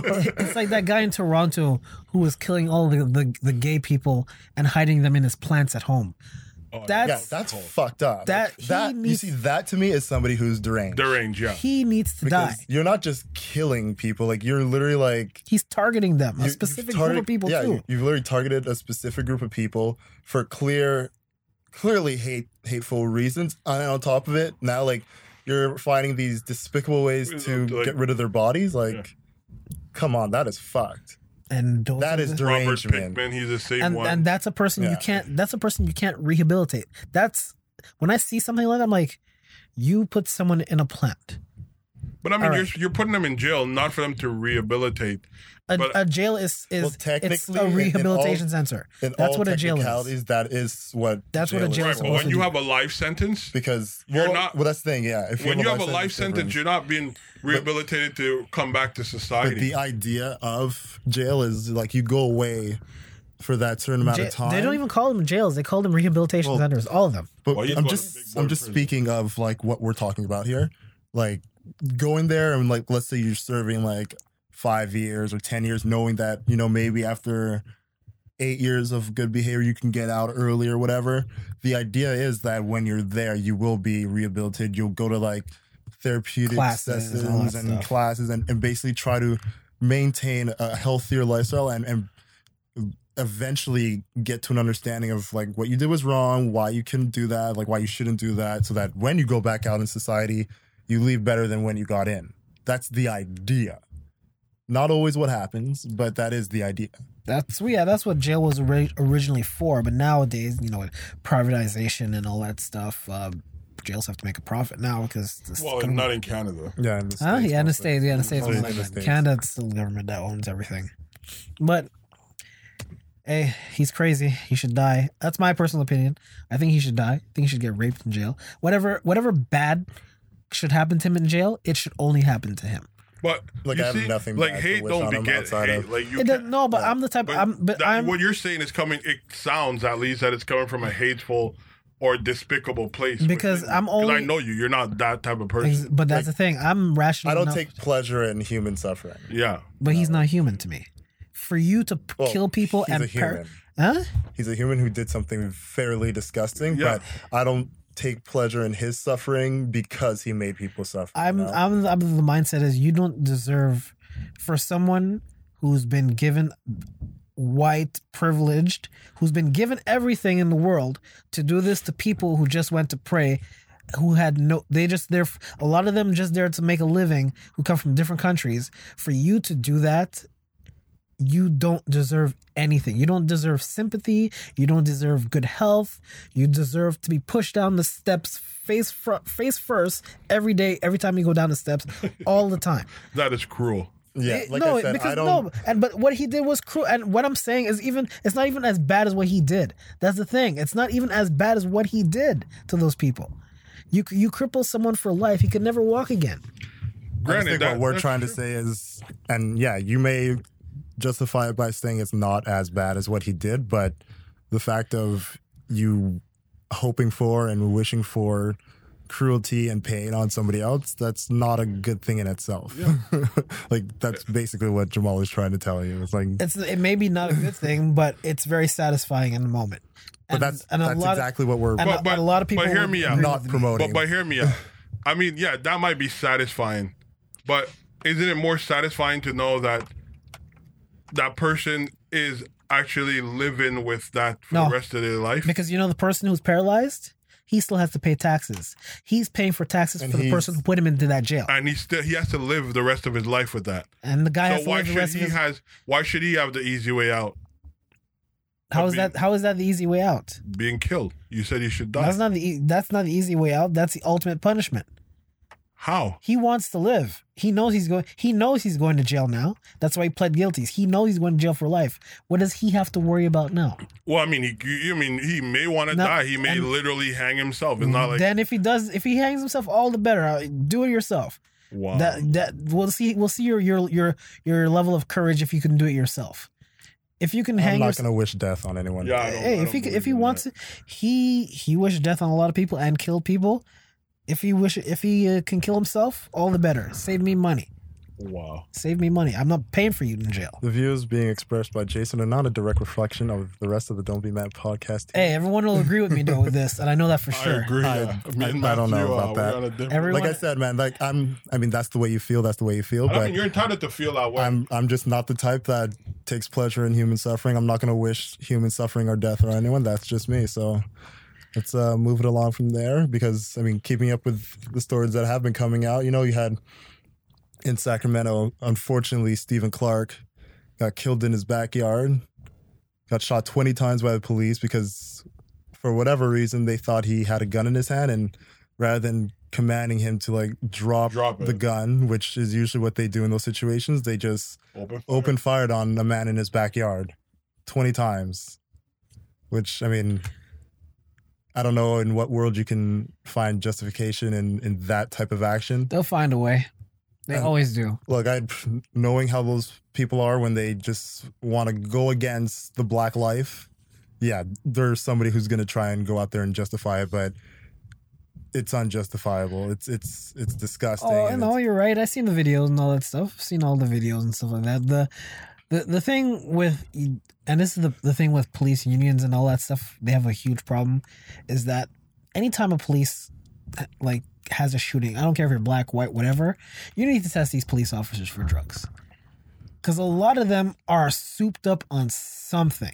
that guy in Toronto who was killing all the gay people and hiding them in his plants at home. Oh, that's fucked up. That to me is somebody who's deranged. Yeah. He needs to die. You're not just killing people. Like, you're literally like... He's targeting them. A specific group of people, too. You've literally targeted a specific group of people for clearly hateful reasons. And on top of it, now, like, you're finding these despicable ways to get rid of their bodies. Like, Come on, that is fucked. And that is derangement. Robert Pickman, he's a safe one. And that's a person you can't rehabilitate. That's when I see something like that, I'm like, you put someone in a plant. But I mean, you're putting them in jail, not for them to rehabilitate. A jail is it's a rehabilitation center. That's what a jail is. That is what. That's what a jail is. Right, but when you have a life sentence, because you're not. Well, that's the thing. Yeah, when you have a life sentence, you're not being rehabilitated to come back to society. But the idea of jail is like you go away for that certain amount of time. They don't even call them jails. They call them rehabilitation centers. All of them. But I'm just speaking of like what we're talking about here, like. Going there and like, let's say you're serving like 5 years or 10 years, knowing that you know maybe after 8 years of good behavior you can get out early or whatever. The idea is that when you're there, you will be rehabilitated. You'll go to like therapeutic sessions and classes and basically try to maintain a healthier lifestyle and eventually get to an understanding of like what you did was wrong, why you couldn't do that, like why you shouldn't do that, so that when you go back out in society, you leave better than when you got in. That's the idea. Not always what happens, but that is the idea. That's what jail was originally for. But nowadays, you know, with privatization and all that stuff, jails have to make a profit now because... not in Canada. Yeah, in the States. In the States. Canada's still the government that owns everything. But, hey, he's crazy. He should die. That's my personal opinion. I think he should die. I think he should get raped in jail. Whatever bad... should happen to him in jail, it should only happen to him. But like I have nothing like hate don't beget hate. Like you no, but I'm the type. What you're saying is coming. It sounds at least that it's coming from a hateful or despicable place. Because I know you. You're not that type of person. But that's the thing. I'm rational. I don't take pleasure in human suffering. Yeah, but he's not human to me. For you to kill people and he's a human who did something fairly disgusting. Yeah. But I don't take pleasure in his suffering because he made people suffer. I'm the mindset is you don't deserve, for someone who's been given white, privileged, who's been given everything in the world, to do this to people who just went to pray, who had no, they just there, a lot of them just there to make a living, who come from different countries. For you to do that, you don't deserve anything. You don't deserve sympathy. You don't deserve good health. You deserve to be pushed down the steps face first every day, every time you go down the steps, all the time. That is cruel. Yeah, but what he did was cruel. And what I'm saying is it's not even as bad as what he did. That's the thing. It's not even as bad as what he did to those people. You cripple someone for life. He could never walk again. Granted, I think what we're trying to say is, and yeah, you may justify it by saying it's not as bad as what he did, but the fact of you hoping for and wishing for cruelty and pain on somebody else, that's not a good thing in itself. Yeah. Like, that's basically what Jamal is trying to tell you. It's like... It may be not a good thing, but it's very satisfying in the moment. But a lot of people... But hear me out. Not promoting. But hear me out. I mean, yeah, that might be satisfying But isn't it more satisfying to know that that person is actually living with that for the rest of their life? Because you know the person who's paralyzed, he still has to pay taxes. He's paying for taxes and for the person who put him into that jail. And he has to live the rest of his life with that. And the guy has to live the rest of his life. Why should he have the easy way out? How is that the easy way out? Being killed. You said he should die. That's not the easy way out. That's the ultimate punishment. How? He wants to live. He knows he's going to jail now. That's why he pled guilty. He knows he's going to jail for life. What does he have to worry about now? Well, I mean, he may want to die. He may literally hang himself. It's not like then if he hangs himself, all the better. Do it yourself. Wow. That we'll see your level of courage if you can do it yourself. If you can hang, I'm not going to wish death on anyone. Yeah, if he wished death on a lot of people and killed people. If he can kill himself, all the better. Save me money. Wow. Save me money. I'm not paying for you in jail. The views being expressed by Jason are not a direct reflection of the rest of the Don't Be Mad podcast team. Hey, everyone will agree with me though with this, and I know that for sure. I agree. I don't know about that. Like I said, man, like that's the way you feel. That's the way you feel. I mean, you're entitled to feel that way. I'm just not the type that takes pleasure in human suffering. I'm not going to wish human suffering or death on anyone. That's just me. So. Let's move it along from there because, I mean, keeping up with the stories that have been coming out, you know, you had in Sacramento, unfortunately, Stephen Clark got killed in his backyard, got shot 20 times by the police because for whatever reason, they thought he had a gun in his hand and rather than commanding him to like drop the gun, which is usually what they do in those situations, they just open fired on a man in his backyard 20 times, which, I mean... I don't know in what world you can find justification in that type of action. They'll find a way. They always do. Look, knowing how those people are when they just want to go against the black life, yeah, there's somebody who's going to try and go out there and justify it, but it's unjustifiable. It's disgusting. Oh, no, you're right. I've seen the videos and all that stuff. I've seen all the videos and stuff like that. The thing with... And this is the thing with police unions and all that stuff. They have a huge problem is that anytime a police like has a shooting, I don't care if you're black, white, whatever, you need to test these police officers for drugs because a lot of them are souped up on something.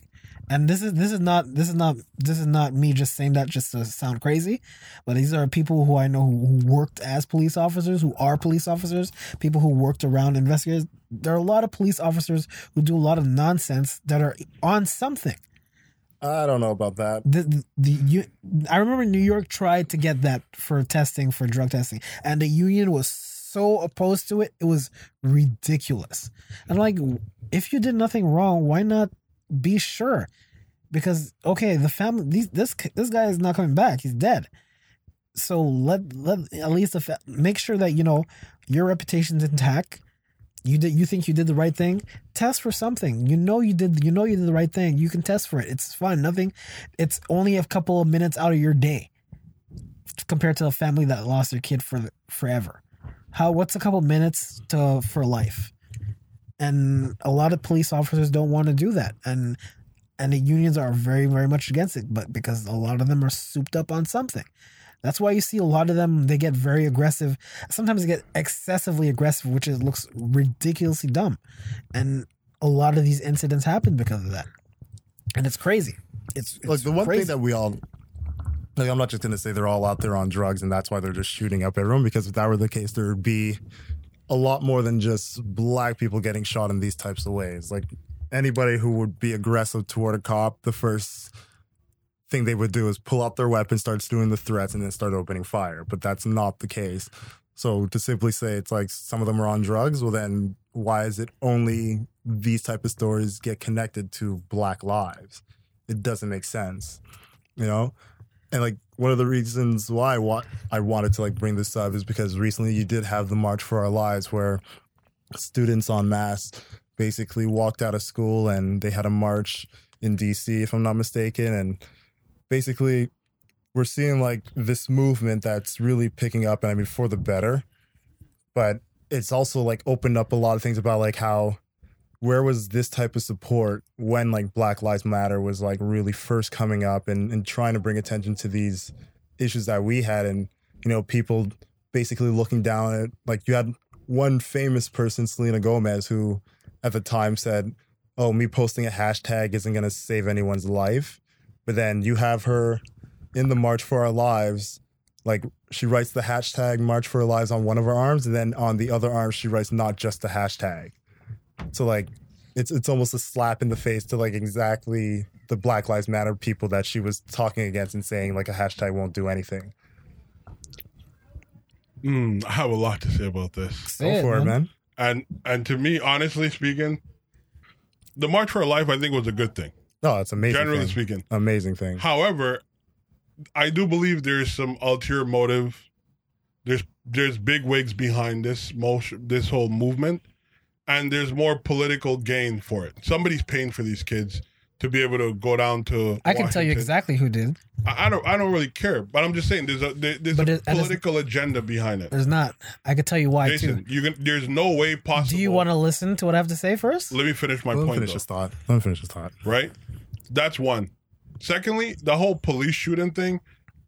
And this is not me just saying that just to sound crazy, but these are people who I know who worked as police officers, who are police officers, people who worked around investigators. There are a lot of police officers who do a lot of nonsense that are on something. I don't know about that. I remember New York tried to get that for testing, for drug testing, and the union was so opposed to it. It was ridiculous. And like, if you did nothing wrong, why not be sure? Because, okay, the family, this guy is not coming back. He's dead. So let at least make sure that, you know, your reputation's intact. You think you did the right thing? Test for something. You know you did the right thing. You can test for it. It's fun. Nothing. It's only a couple of minutes out of your day compared to a family that lost their kid for forever. What's a couple minutes for life? And a lot of police officers don't want to do that. And the unions are very, very much against it, but because a lot of them are souped up on something. That's why you see a lot of them, they get very aggressive. Sometimes they get excessively aggressive, which looks ridiculously dumb. And a lot of these incidents happen because of that. And it's crazy. It's like the one crazy thing that we all, like, I'm not just going to say they're all out there on drugs and that's why they're just shooting up everyone, because if that were the case, there would be a lot more than just black people getting shot in these types of ways. Like anybody who would be aggressive toward a cop, the first thing they would do is pull out their weapon, start doing the threats, and then start opening fire. But that's not the case. So to simply say it's like some of them are on drugs, well then why is it only these type of stories get connected to black lives? It doesn't make sense, you know? And like one of the reasons why I wanted to like bring this up is because recently you did have the March for Our Lives where students en masse basically walked out of school and they had a march in D.C., if I'm not mistaken, and basically, we're seeing like this movement that's really picking up, and I mean, for the better, but it's also like opened up a lot of things about like how, where was this type of support when like Black Lives Matter was like really first coming up and trying to bring attention to these issues that we had, and, you know, people basically looking down at, like, you had one famous person, Selena Gomez, who at the time said, oh, me posting a hashtag isn't going to save anyone's life. But then you have her in the March for Our Lives. Like, she writes the hashtag March for Our Lives on one of her arms, and then on the other arm, she writes not just the hashtag. So, like, it's almost a slap in the face to, like, exactly the Black Lives Matter people that she was talking against and saying, like, a hashtag won't do anything. I have a lot to say about this. Go for it, man. And to me, honestly speaking, the March for Our Life, I think, was a good thing. No, it's amazing. Generally speaking. Amazing thing. However, I do believe there's some ulterior motive. There's big wigs behind this motion, this whole movement, and there's more political gain for it. Somebody's paying for these kids to be able to go down to Washington. I can tell you exactly who did. I don't really care, but I'm just saying there's a political agenda behind it. There's not. I can tell you why, Jason, too. There's no way possible. Do you want to listen to what I have to say first? Let me finish my point. Let me finish this thought. Right? That's one. Secondly, the whole police shooting thing,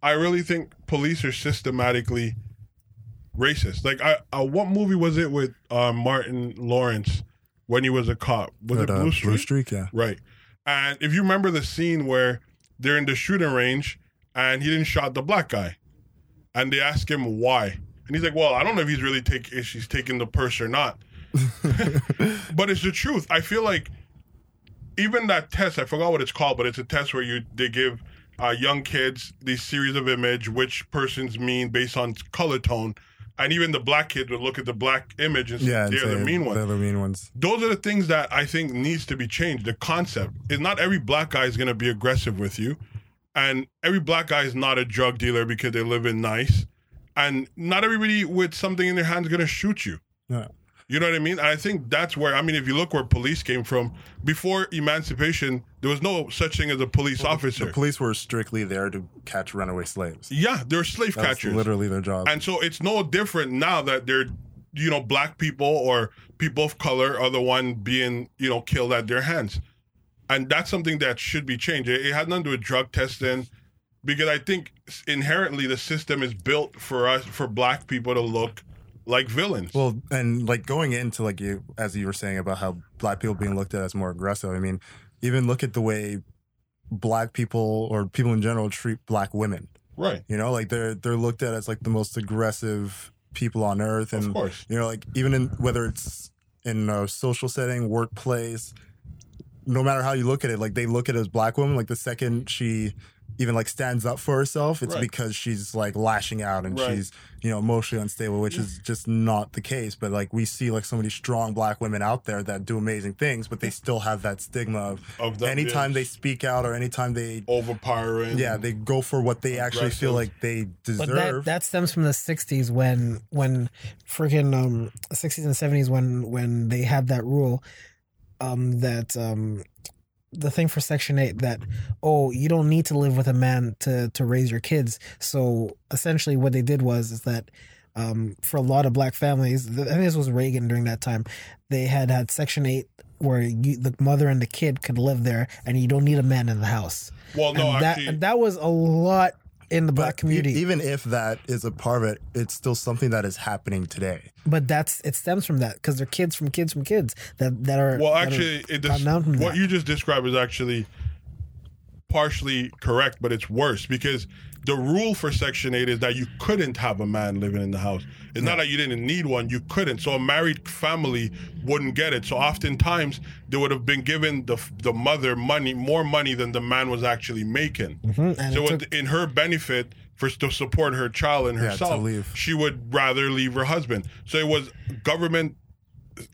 I really think police are systematically racist. Like, what movie was it with Martin Lawrence when he was a cop? Was it Blue Streak? Blue Streak, yeah. Right. And if you remember the scene where they're in the shooting range and he didn't shot the black guy, and they ask him why. And he's like, well, I don't know if he's really taking the purse or not. But it's the truth. I feel like even that test, I forgot what it's called, but it's a test where they give young kids these series of image, which persons mean based on color tone. And even the black kid would look at the black image and say, they're the mean ones. They're the mean ones. Those are the things that I think needs to be changed. The concept is not every black guy is going to be aggressive with you. And every black guy is not a drug dealer because they live in nice. And not everybody with something in their hand is going to shoot you. Yeah. You know what I mean? And I think that's where, I mean, if you look where police came from, before emancipation, there was no such thing as a police officer. The police were strictly there to catch runaway slaves. Yeah, they're slave catchers. That's literally their job. And so it's no different now that they're, you know, black people or people of color are the one being, you know, killed at their hands. And that's something that should be changed. It has nothing to do with drug testing, because I think inherently the system is built for us, for black people to look like villains. Well, and like going into like you, as you were saying about how black people being looked at as more aggressive. I mean, even look at the way black people or people in general treat black women. Right. You know, like they're looked at as like the most aggressive people on earth. And, of course. You know, like even in whether it's in a social setting, workplace, no matter how you look at it, like they look at it as black woman. Like the second she even like stands up for herself, it's right. Because she's like lashing out and right. She's, you know, emotionally unstable, which is just not the case. But like we see like so many strong black women out there that do amazing things, but they still have that stigma of that anytime they speak out or anytime they overpowering. Yeah, they go for what they actually feel like they deserve. But that stems from the 60s when freaking 60s and 70s when they had that rule that the thing for Section 8 that, oh, you don't need to live with a man to raise your kids. So essentially what they did was that for a lot of black families, I think this was Reagan during that time, they had Section 8 where the mother and the kid could live there and you don't need a man in the house. Well, no, and that was a lot in the black community. Even if that is a part of it, it's still something that is happening today. But it stems from that because they're kids from kids from kids that are. Well, actually, what you just described is actually partially correct, but it's worse because the rule for Section 8 is that you couldn't have a man living in the house. It's not that you didn't need one, you couldn't. So a married family wouldn't get it. So oftentimes they would have been given the mother money, more money than the man was actually making. Mm-hmm. So in her benefit, to support her child and herself, she would rather leave her husband. So it was government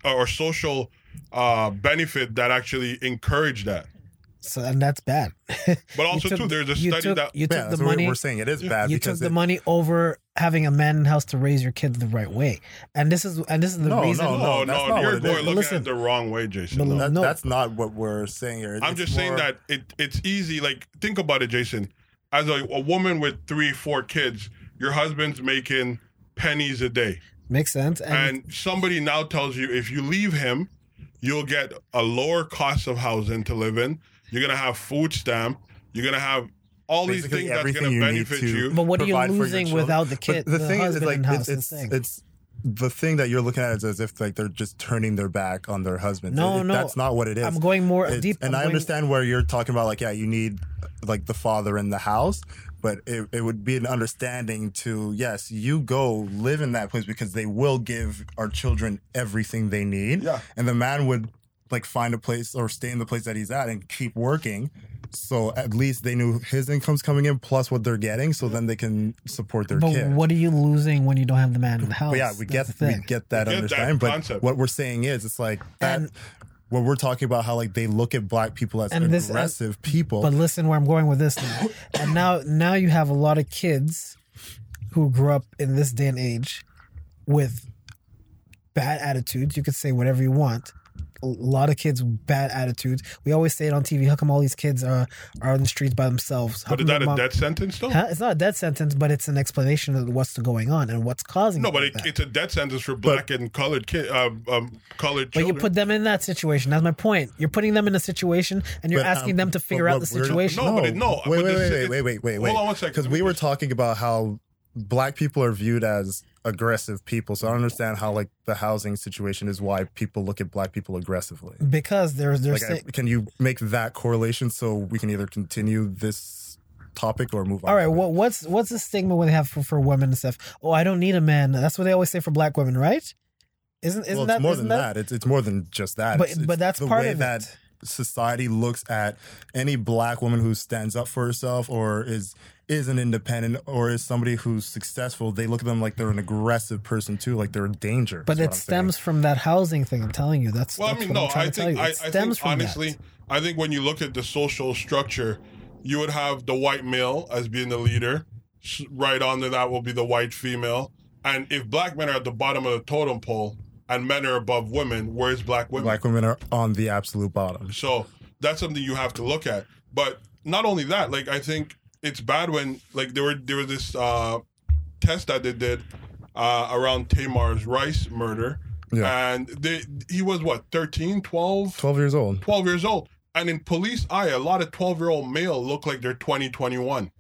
or social benefit that actually encouraged that. So, and that's bad. But also, there's a study that... You took the money... We're saying it is bad you because... You took the money over having a man in the house to raise your kid the right way. And this is the reason... No, you're looking at it the wrong way, Jason. That's not what we're saying here. I'm just saying that it's easy. Like, think about it, Jason. As a woman with 3-4 kids, your husband's making pennies a day. Makes sense. And somebody now tells you if you leave him, you'll get a lower cost of housing to live in. You're going to have food stamp. You're going to have all basically these things that's going to benefit you. But what are you losing without the kid? The thing is, like, it's the thing that you're looking at is as if like they're just turning their back on their husbands. No, that's not what it is. I'm going more deep. And I understand where you're talking about, like, yeah, you need like the father in the house, but it would be an understanding to, yes, you go live in that place because they will give our children everything they need. Yeah. And the man would like find a place or stay in the place that he's at and keep working. So at least they knew his income's coming in plus what they're getting, so then they can support their kid. But what are you losing when you don't have the man in the house? But yeah, we get that understanding. But concept. What we're saying is, it's like that. And what we're talking about, how like they look at black people as aggressive people. But listen, where I'm going with this now. And now you have a lot of kids who grew up in this day and age with bad attitudes. You could say whatever you want. A lot of kids with bad attitudes. We always say it on TV. How come all these kids are on the streets by themselves? But is that a death sentence, though? It's not a death sentence, but it's an explanation of what's going on and what's causing it. No, but it's a death sentence for black and colored kids, colored children. But you put them in that situation. That's my point. You're putting them in a situation, and you're asking them to figure out the situation. Wait. Hold on one second. Because we were talking about how black people are viewed as aggressive people. So I don't understand how like the housing situation is why people look at black people aggressively. Because there's like, can you make that correlation so we can either continue this topic or move on? All right, well, what's the stigma when they have for women and stuff? Oh, I don't need a man. That's what they always say for black women, right? Isn't it more than that? It's more than just that. But that's the part way of that it. Society looks at any black woman who stands up for herself or is an independent or is somebody who's successful, they look at them like they're an aggressive person too, like they're a danger. But it stems from that housing thing. I'm telling you, that's. Well, that's I think when you look at the social structure, you would have the white male as being the leader. Right under that will be the white female, and if black men are at the bottom of the totem pole and men are above women, where's black women? Black women are on the absolute bottom. So that's something you have to look at. But not only that, like I think. It's bad when, like, there was this test that they did around Tamar's Rice murder. Yeah. And he was, what, 13, 12? 12 years old. 12 years old. And in police eye, a lot of 12-year-old male look like they're 20, 21.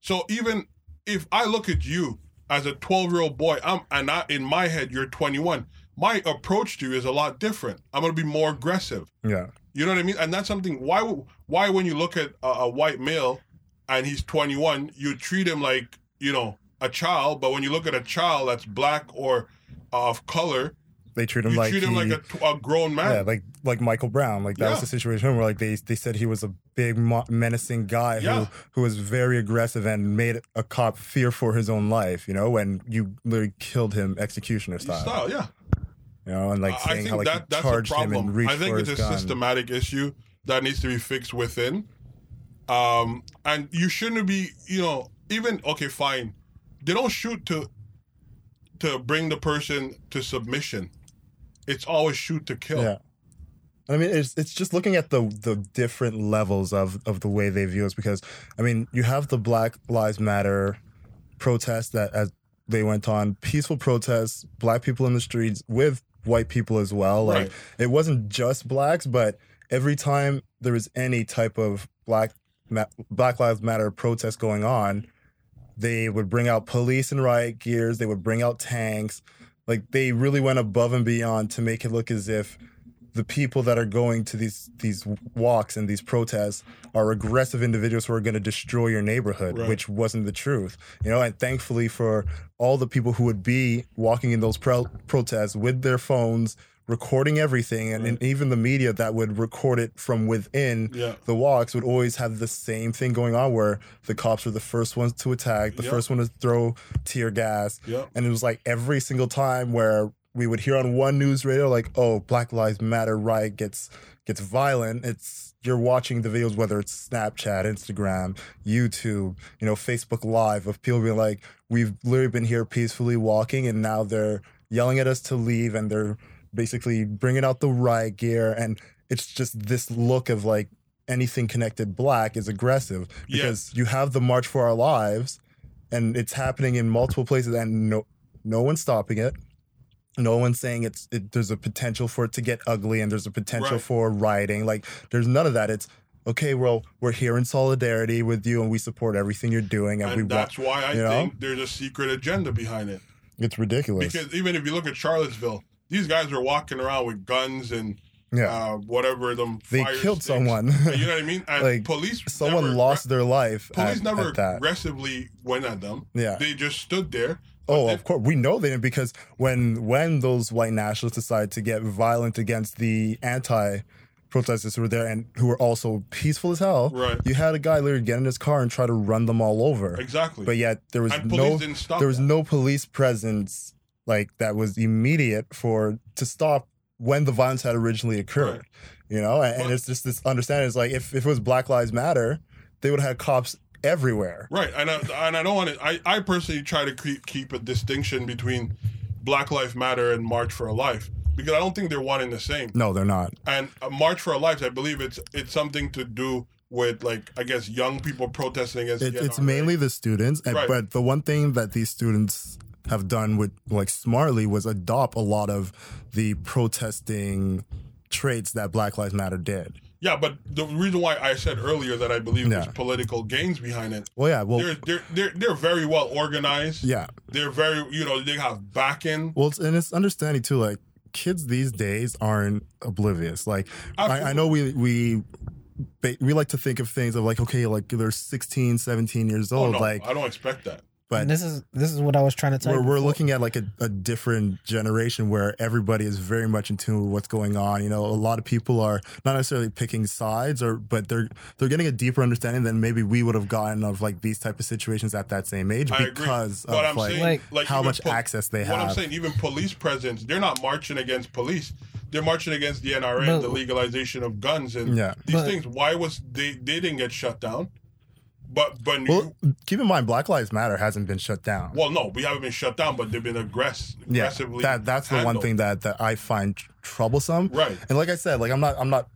So even if I look at you as a 12-year-old boy, and in my head, you're 21, my approach to you is a lot different. I'm going to be more aggressive. Yeah. You know what I mean? And that's something, why when you look at a white male... and he's 21, you treat him like, you know, a child. But when you look at a child that's black or of color, you treat him like a grown man. Yeah, like Michael Brown. Like that was the situation where like they said he was a big menacing guy who was very aggressive and made a cop fear for his own life, you know, when you literally killed him executioner style. You know, and like saying how like you charged him and reached for his gun. I think it's a systematic issue that needs to be fixed within. And you shouldn't be, you know, even, okay, fine. They don't shoot to bring the person to submission. It's always shoot to kill. Yeah. I mean, it's just looking at the different levels of the way they view us because, I mean, you have the Black Lives Matter protests that as they went on, peaceful protests, black people in the streets with white people as well. Like right. It wasn't just blacks, but every time there was any type of Black Lives Matter protests going on, they would bring out police in riot gears, they would bring out tanks. Like, they really went above and beyond to make it look as if the people that are going to these walks and these protests are aggressive individuals who are going to destroy your neighborhood, right. Which wasn't the truth. You know, and thankfully for all the people who would be walking in those protests with their phones, recording everything, and even the media that would record it from within the walks would always have the same thing going on where the cops were the first ones to attack, the first one to throw tear gas. Yep. And it was like every single time where we would hear on one news radio, like, oh, Black Lives Matter riot gets violent. It's you're watching the videos, whether it's Snapchat, Instagram, YouTube, you know, Facebook Live of people being like, we've literally been here peacefully walking and now they're yelling at us to leave and they're basically bringing out the riot gear, and it's just this look of like anything connected black is aggressive because you have the March for Our Lives, and it's happening in multiple places, and no one's stopping it. No one's saying there's a potential for it to get ugly, and there's a potential for rioting. Like there's none of that. It's okay. Well, we're here in solidarity with you, and we support everything you're doing, and that's why I think there's a secret agenda behind it. It's ridiculous. Because even if you look at Charlottesville, these guys are walking around with guns and whatever them. They killed sticks. Someone. You know what I mean? Like police. Someone never lost their life. Police never aggressively went at them. Yeah, they just stood there. Oh, of course. We know they didn't, because when those white nationalists decided to get violent against the anti-protesters who were there and who were also peaceful as hell, right, you had a guy literally get in his car and try to run them all over. Exactly. But yet there was no police presence like that was immediate to stop when the violence had originally occurred. Right. You know, and it's just this understanding. It's like if it was Black Lives Matter, they would have had cops everywhere. Right. And I don't want to... I personally try to keep a distinction between Black Lives Matter and March for Our Lives, because I don't think they're one and the same. No, they're not. And March for Our Lives, I believe it's something to do with, like, I guess, young people protesting against... It's mainly the students. And, right. But the one thing that these students have done with, like, smartly was adopt a lot of the protesting traits that Black Lives Matter did. Yeah, but the reason why I said earlier that I believe there's political gains behind it. Well, yeah, well, they're very well organized. Yeah, they're very, they have backing. Well, and it's understanding too, like, kids these days aren't oblivious. Like, I know we like to think of things of, like, okay, like they're 16, 17 years old. Oh, no, like, I don't expect that. But and this is what I was trying to tell you. We're looking at, like, a different generation where everybody is very much in tune with what's going on. You know, a lot of people are not necessarily picking sides, but they're getting a deeper understanding than maybe we would have gotten of, like, these type of situations at that same age because of how much access they have. What I'm saying, even police presence, they're not marching against police. They're marching against the NRA and the legalization of guns and these things. Why was they didn't get shut down? Keep in mind, Black Lives Matter hasn't been shut down. Well, no, we haven't been shut down, but they've been aggressively. Yeah, that's the one thing that I find troublesome. Right. And like I said, like, I'm not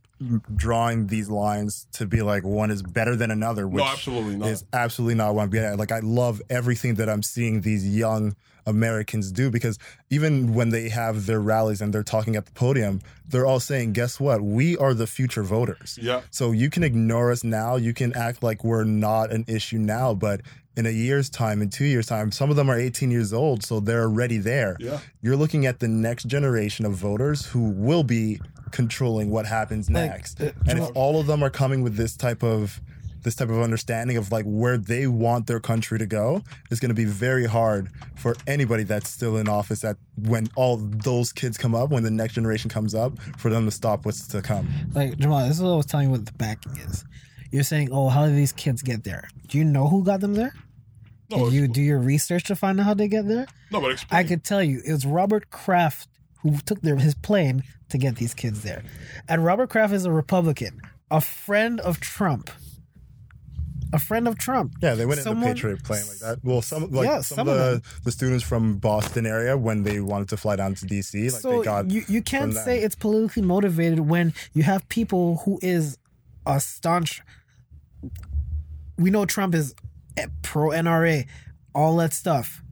drawing these lines to be like one is better than another, which is absolutely not what I'm getting at. Like, I love everything that I'm seeing these young Americans do, because even when they have their rallies and they're talking at the podium, they're all saying, guess what? We are the future voters. Yeah. So you can ignore us now. You can act like we're not an issue now, but in a year's time, in 2 years' time, some of them are 18 years old, so they're already there. Yeah. You're looking at the next generation of voters who will be controlling what happens next. And if all of them are coming with this type of understanding of, like, where they want their country to go, is going to be very hard for anybody that's still in office that when all those kids come up, when the next generation comes up, for them to stop what's to come. Like, Jamal, this is what I was telling you what the backing is. You're saying, oh, how did these kids get there? Do you know who got them there? No, did you do your research to find out how they get there? No, but explain. I could tell you. It was Robert Kraft who took his plane to get these kids there. And Robert Kraft is a Republican, a friend of Trump. A friend of Trump. Yeah, they went in the Patriot plane like that. Well, some of the students from Boston area, when they wanted to fly down to D.C., like, so they got... You can't say it's politically motivated when you have people who is a staunch... We know Trump is pro-NRA, all that stuff.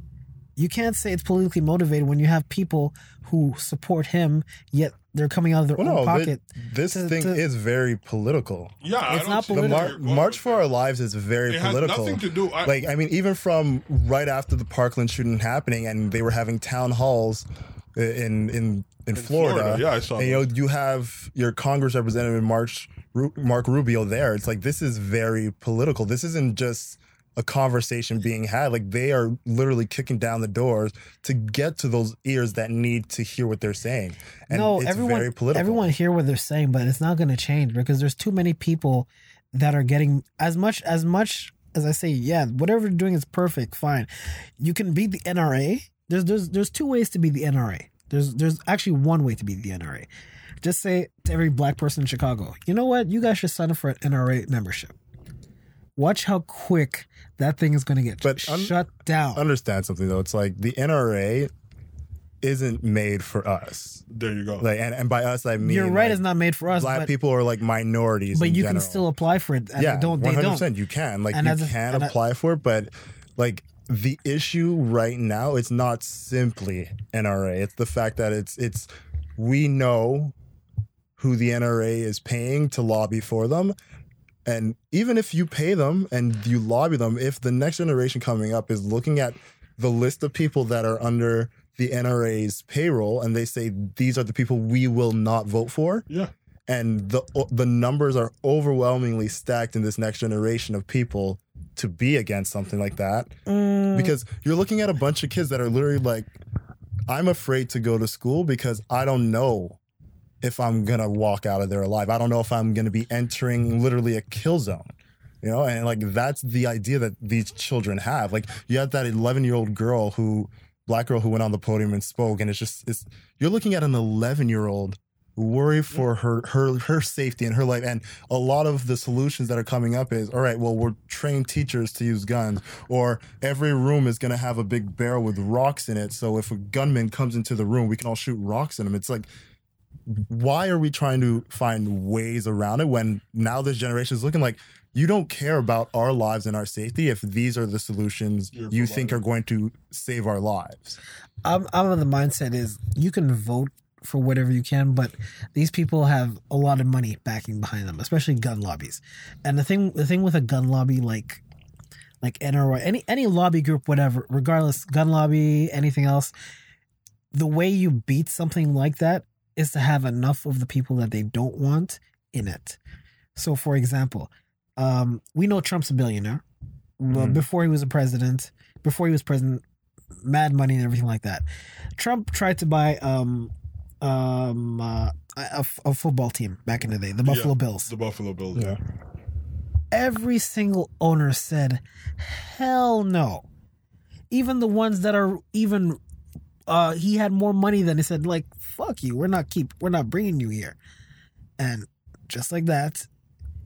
You can't say it's politically motivated when you have people who support him, yet they're coming out of their own pocket. This thing is very political. Yeah, it's not political. The March for Our Lives is very political. It has nothing to do. I mean, even from right after the Parkland shooting happening, and they were having town halls in Florida. Yeah, I saw. And, you have your Congress representative Mark Rubio there. It's like, this is very political. This isn't just a conversation being had. Like, they are literally kicking down the doors to get to those ears that need to hear what they're saying. And no, it's very political. Everyone hear what they're saying, but it's not going to change, because there's too many people that are getting as much as I say, yeah, whatever you're doing is perfect, fine. You can beat the NRA. There's two ways to beat the NRA. There's actually one way to beat the NRA. Just say to every black person in Chicago, you know what? You guys should sign up for an NRA membership. Watch how quick that thing is going to get shut down. Understand something, though. It's like the NRA isn't made for us. There you go. Like, and by us, I mean... You're right, like, it's not made for us. Black people are, like, minorities in general. But you can still apply for it. And yeah, they 100%. Don't. You can. Like, and you can apply for it, but, like... The issue right now, it's not simply NRA. It's the fact that it's we know who the NRA is paying to lobby for them. And even if you pay them and you lobby them, if the next generation coming up is looking at the list of people that are under the NRA's payroll, and they say these are the people we will not vote for. Yeah. And the numbers are overwhelmingly stacked in this next generation of people to be against something like that. Mm. Because you're looking at a bunch of kids that are literally like, I'm afraid to go to school because I don't know if I'm going to walk out of there alive. I don't know if I'm going to be entering literally a kill zone. You know, and like that's the idea that these children have. Like you have that 11-year-old girl who, black girl who went on the podium and spoke, and it's you're looking at an 11-year-old worry for her safety and her life. And a lot of the solutions that are coming up is, all right, well, we're training teachers to use guns, or every room is going to have a big barrel with rocks in it. So if a gunman comes into the room, we can all shoot rocks in him. It's like, why are we trying to find ways around it when now this generation is looking like, you don't care about our lives and our safety if these are the solutions you think are going to save our lives? I'm of the mindset is you can vote for whatever you can, but these people have a lot of money backing behind them, especially gun lobbies. And the thing with a gun lobby like NRA, any lobby group, whatever, regardless, gun lobby, anything else, the way you beat something like that is to have enough of the people that they don't want in it. So, for example, we know Trump's a billionaire. Well, before he was president, mad money and everything like that. Trump tried to buy a football team back in the day, the Buffalo Bills. The Buffalo Bills, yeah. Every single owner said, hell no. Even the ones that are even... he had more money than he said, like, fuck you, we're not bringing you here. And just like that,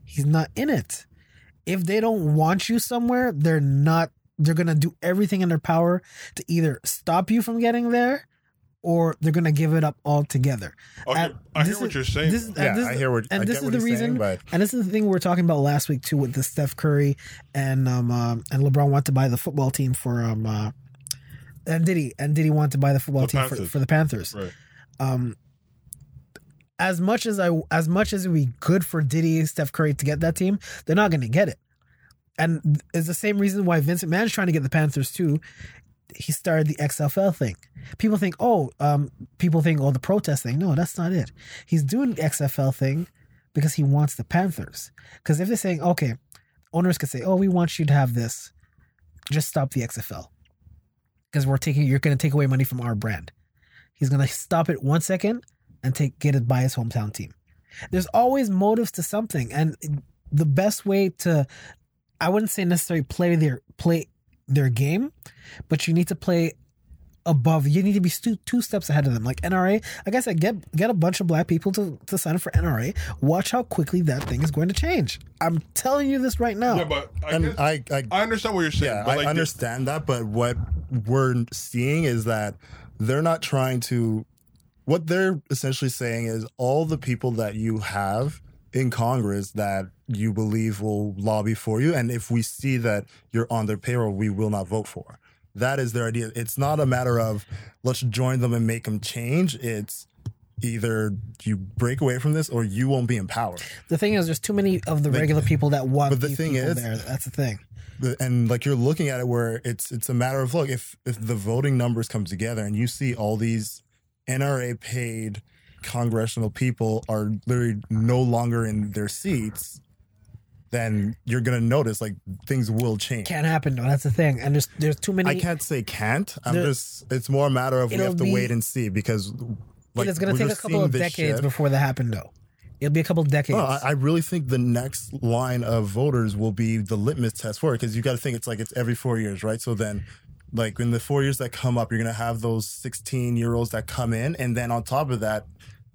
he's not in it. If they don't want you somewhere, they're going to do everything in their power to either stop you from getting there, or they're going to give it up altogether. Okay, I hear what you're saying. And this is the thing we were talking about last week too, with the Steph Curry and LeBron want to buy the football team for And Diddy want to buy the football team for the Panthers. Right. As much as it would be good for Diddy and Steph Curry to get that team, they're not going to get it. And it's the same reason why Vincent Mann's trying to get the Panthers too. He started the XFL thing. People think, the protest thing. No, that's not it. He's doing the XFL thing because he wants the Panthers. Because if they're saying, okay, owners could say, oh, we want you to have this, just stop the XFL. Because you're going to take away money from our brand. He's going to stop it 1 second and get it by his hometown team. There's always motives to something, and the best way to, I wouldn't say necessarily play their game, but you need to play above. You need to be two steps ahead of them. Like NRA, like I said, get a bunch of black people to sign up for NRA. Watch how quickly that thing is going to change. I'm telling you this right now. Yeah, but I understand what you're saying. Yeah, but I understand that, but what we're seeing is that they're not trying to... What they're essentially saying is all the people that you have in Congress that you believe will lobby for you, and if we see that you're on their payroll, we will not vote for. That is their idea. It's not a matter of let's join them and make them change. It's either you break away from this or you won't be empowered. The thing is, there's too many of the regular people that want but the these thing people is, there. That's the thing. And like you're looking at it where it's a matter of, look, if the voting numbers come together and you see all these NRA-paid congressional people are literally no longer in their seats, then you're going to notice like things will change. Can't happen though. That's the thing. And there's too many. I can't say can't. It's more a matter of we have to wait and see because... Like, it's going to take a couple of decades before that happened, though. It'll be a couple of decades. No, I really think the next line of voters will be the litmus test for it, because you got to think it's every 4 years, right? So then, like, in the 4 years that come up, you're going to have those 16-year-olds that come in, and then on top of that,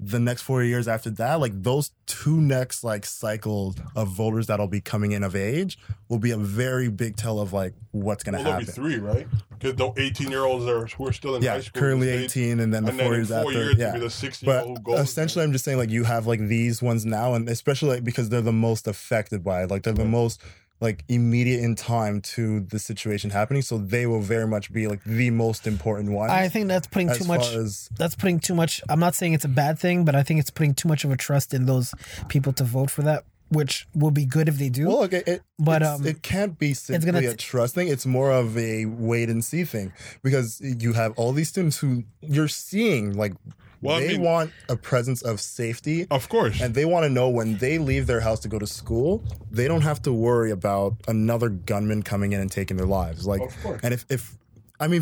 the next 4 years after that, like, those two next, like, cycles of voters that'll be coming in of age will be a very big tell of, like, what's going to happen. There'll be three, right? Because the 18-years who are still in high school. Yeah, currently 18, and then the 4 years after. Be the 16-year-old goal. Essentially, I'm just saying, like, you have, like, these ones now, and especially, like, because they're the most affected by it. Like, they're the most, like, immediate in time to the situation happening, so they will very much be like the most important one. I think that's putting too much. That's putting too much. I'm not saying it's a bad thing, but I think it's putting too much of a trust in those people to vote for that which will be good if they do. Well, look, it can't be simply a trust thing. It's more of a wait and see thing, because you have all these students who you're seeing, like, want a presence of safety. Of course. And they want to know when they leave their house to go to school, they don't have to worry about another gunman coming in and taking their lives. Like, of course. And if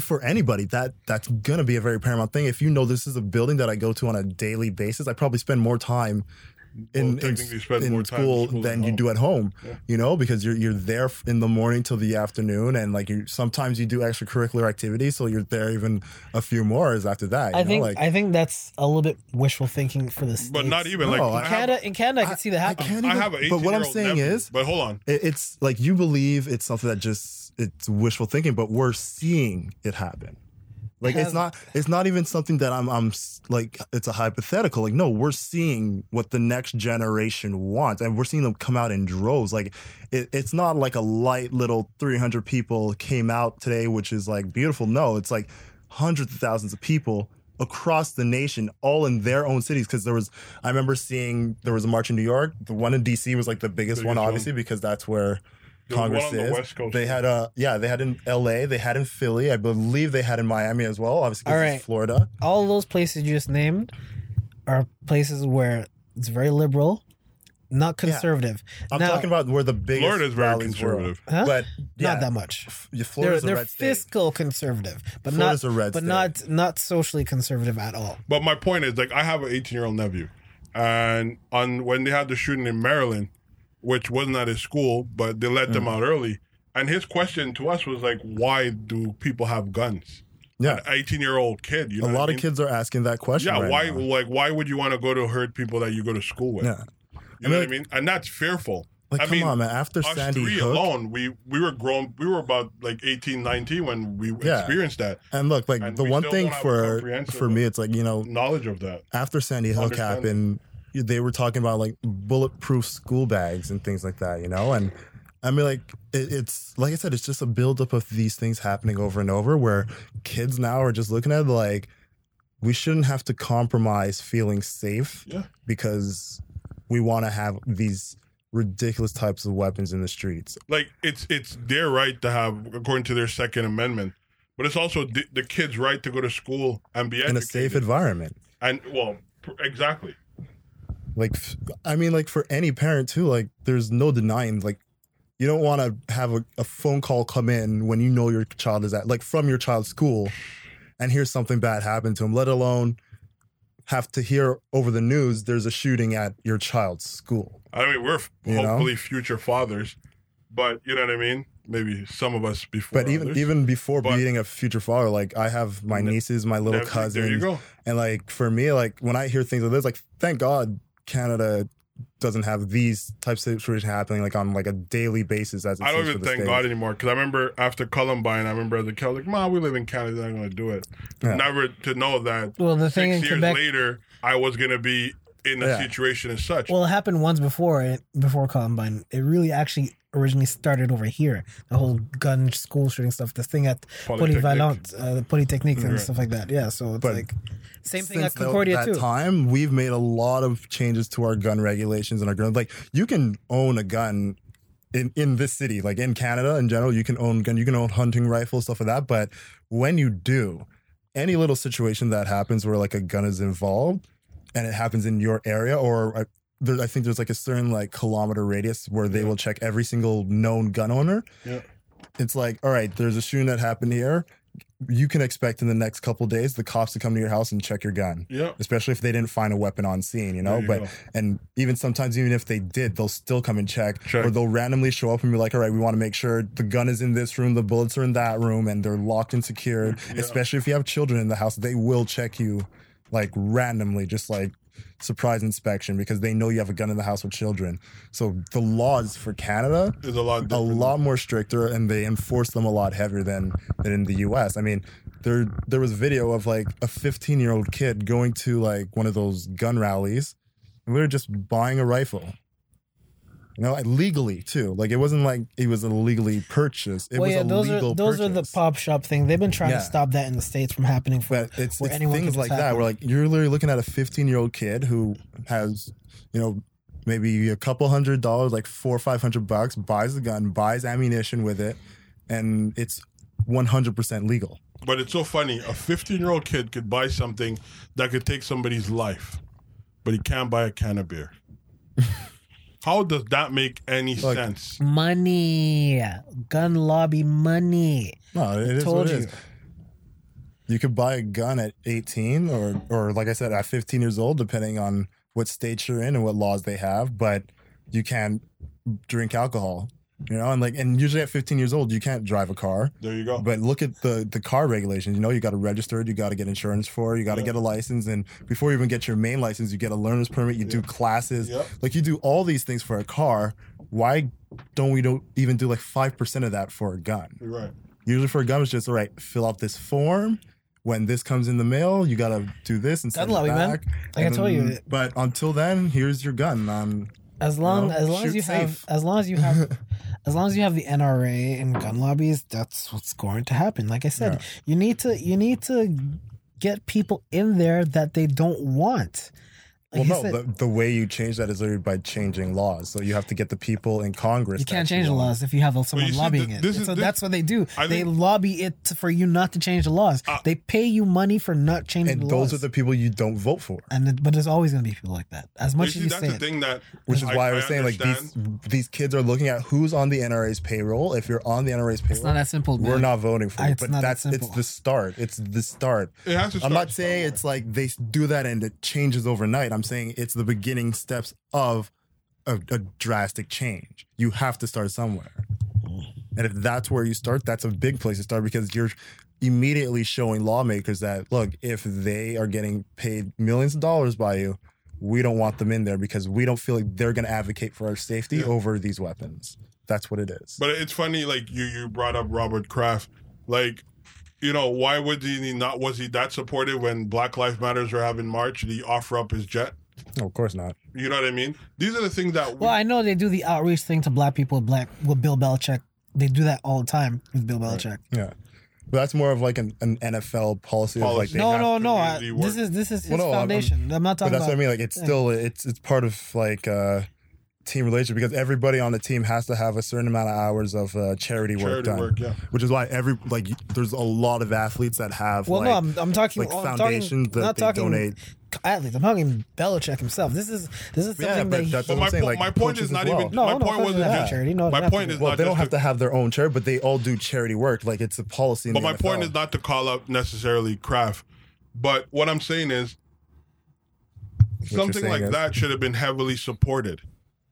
for anybody, that's going to be a very paramount thing. If you know this is a building that I go to on a daily basis, I probably spend more time in school than you do at home, yeah. You know, because you're there in the morning till the afternoon, and like sometimes you do extracurricular activities, so you're there even a few more hours after that. I think that's a little bit wishful thinking for the States. But not even in Canada, I can see that happening. I have an 18-year-old, but what I'm saying is, but hold on, it's like you believe it's something that just it's wishful thinking, but we're seeing it happen. Like it's not even something that I'm like it's a hypothetical. Like, no, we're seeing what the next generation wants, and we're seeing them come out in droves. Like it's not like a light little 300 people came out today, which is like beautiful. No, it's like hundreds of thousands of people across the nation, all in their own cities. Because I remember there was a march in New York. The one in DC was like the biggest one, obviously, because that's where Congress is. West Coast. They had they had in LA, they had in Philly, I believe they had in Miami as well, obviously because it's Florida. All those places you just named are places where it's very liberal, not conservative. Yeah. I'm talking about where the biggest Florida's very conservative. Huh? But yeah, not that much. Florida's they're a red fiscal state. Conservative, but Florida's not a red but state. not socially conservative at all. But my point is, like, I have an 18-year-old nephew, and when they had the shooting in Maryland, which wasn't at his school, but they let them out early. And his question to us was like, why do people have guns? Yeah. An 18-year-old kid. You know a lot of kids are asking that question. Yeah, why would you want to go to hurt people that you go to school with? Yeah. You know what I mean? And that's fearful. Like, come on, man. After Sandy Hook. Us three alone, we were grown. We were about like 18, 19 when we experienced that. And look, like the one thing for me, it's like, you know. Knowledge of that. After Sandy Hook happened, they were talking about like bulletproof school bags and things like that, you know? And I mean, like, it's like I said, it's just a buildup of these things happening over and over, where kids now are just looking at it like, we shouldn't have to compromise feeling safe because we want to have these ridiculous types of weapons in the streets. Like, it's their right to have, according to their Second Amendment, but it's also the kids' right to go to school and be educated. In a safe environment. And, well, exactly. Like, I mean, like, for any parent, too, like, there's no denying, like, you don't want to have a phone call come in when you know your child is at, like, from your child's school and hear something bad happen to him, let alone have to hear over the news there's a shooting at your child's school. I mean, we're hopefully future fathers, but you know what I mean? Maybe some of us before. But even before being a future father, like, I have my nieces, my little cousins. There you go. And, like, for me, like, when I hear things like this, like, thank God Canada doesn't have these types of situations happening like on like a daily basis. As I don't even thank God anymore, because I remember after Columbine, I remember as a kid, like, "Mom, we live in Canada. I'm going to do it." Yeah. Never to know that. Well, the thing 6 years later, I was going to be in a situation as such. Well, it happened once before Columbine. It really actually originally started over here. The whole gun school shooting stuff. The thing at Polyvalent, the Polytechnique, and stuff like that. Yeah, so it's like same thing at Concordia too. Since that time, we've made a lot of changes to our gun regulations and our guns. Like, you can own a gun in this city, like in Canada in general. You can own gun. You can own hunting rifles, stuff like that. But when you do, any little situation that happens where like a gun is involved, and it happens in your area or I think there's like a certain like kilometer radius where they will check every single known gun owner. Yeah. It's like, all right, there's a shooting that happened here. You can expect in the next couple of days the cops to come to your house and check your gun. Yeah. Especially if they didn't find a weapon on scene, you know. And even sometimes, even if they did, they'll still come and check. Or they'll randomly show up and be like, all right, we want to make sure the gun is in this room, the bullets are in that room, and they're locked and secured. Yeah. Especially if you have children in the house, they will check you like randomly, just like surprise inspection, because they know you have a gun in the house with children. So the laws for Canada is a lot more stricter, and they enforce them a lot heavier than in the US. I mean, there was video of like a 15-year-old kid going to like one of those gun rallies, and we were just buying a rifle. You know, legally too. Like, it wasn't like it was illegally purchased. Those are the pop shop thing. They've been trying to stop that in the States from happening. But it's things like that. Where like you're literally looking at a 15-year-old kid who has, you know, maybe a couple $100, like $400 or $500, buys the gun, buys ammunition with it, and it's 100% legal. But it's so funny. A 15-year-old kid could buy something that could take somebody's life, but he can't buy a can of beer. How does that make any sense? Money. Gun lobby money. No, it is what it is. You could buy a gun at 18 or like I said, at 15 years old, depending on what state you're in and what laws they have, but you can't drink alcohol. You know, and usually at 15 years old, you can't drive a car. There you go. But look at the car regulations. You know, you got to register it. You got to get insurance for it. You got to get a license. And before you even get your main license, you get a learner's permit. You do classes. Yep. Like, you do all these things for a car. Why don't we even do like 5% of that for a gun? You're right. Usually for a gun, it's just, all right, fill out this form. When this comes in the mail, you got to do this and send it back. Man. Like I told you. But until then, here's your gun. As long as you have the NRA and gun lobbies, that's what's going to happen. Like I said, you need to get people in there that they don't want. Like the way you change that is literally by changing laws. So you have to get the people in Congress. You can't change the laws if you have someone lobbying it. So that's what they do. They lobby it for you not to change the laws. They pay you money for not changing the laws. And those are the people you don't vote for. But there's always going to be people like that. As much as you say it. Which is why I was saying, like, these kids are looking at who's on the NRA's payroll. If you're on the NRA's payroll, it's not that simple. We're not voting for you. But it's the start. It's the start. I'm not saying it's like they do that and it changes overnight. I'm saying it's the beginning steps of a drastic change. You have to start somewhere. And if that's where you start, that's a big place to start, because you're immediately showing lawmakers that, look, if they are getting paid millions of dollars by you, we don't want them in there because we don't feel like they're going to advocate for our safety over these weapons. That's what it is. But it's funny, like you brought up Robert Kraft. Like, you know, why was he that supportive when Black Lives Matters were having march? Did he offer up his jet? No, of course not. You know what I mean? These are the things that... Well, I know they do the outreach thing to black people with Bill Belichick. They do that all the time with Bill Belichick. Right. Yeah. But that's more of like an NFL policy. Of like they No. This is its foundation. I'm not talking about... But that's what I mean. Like, it's still... It's part of like... team relationship, because everybody on the team has to have a certain amount of hours of charity work done, which is why there's a lot of athletes that have foundations that they donate. Athletes, I'm talking Belichick himself. This is something that's what I'm saying. My point is not even. My point wasn't charity. My point is not. They don't have to have their own charity, but they all do charity work. Like, it's a policy. But my point is not to call up necessarily Kraft. But what I'm saying is something like that should have been heavily supported.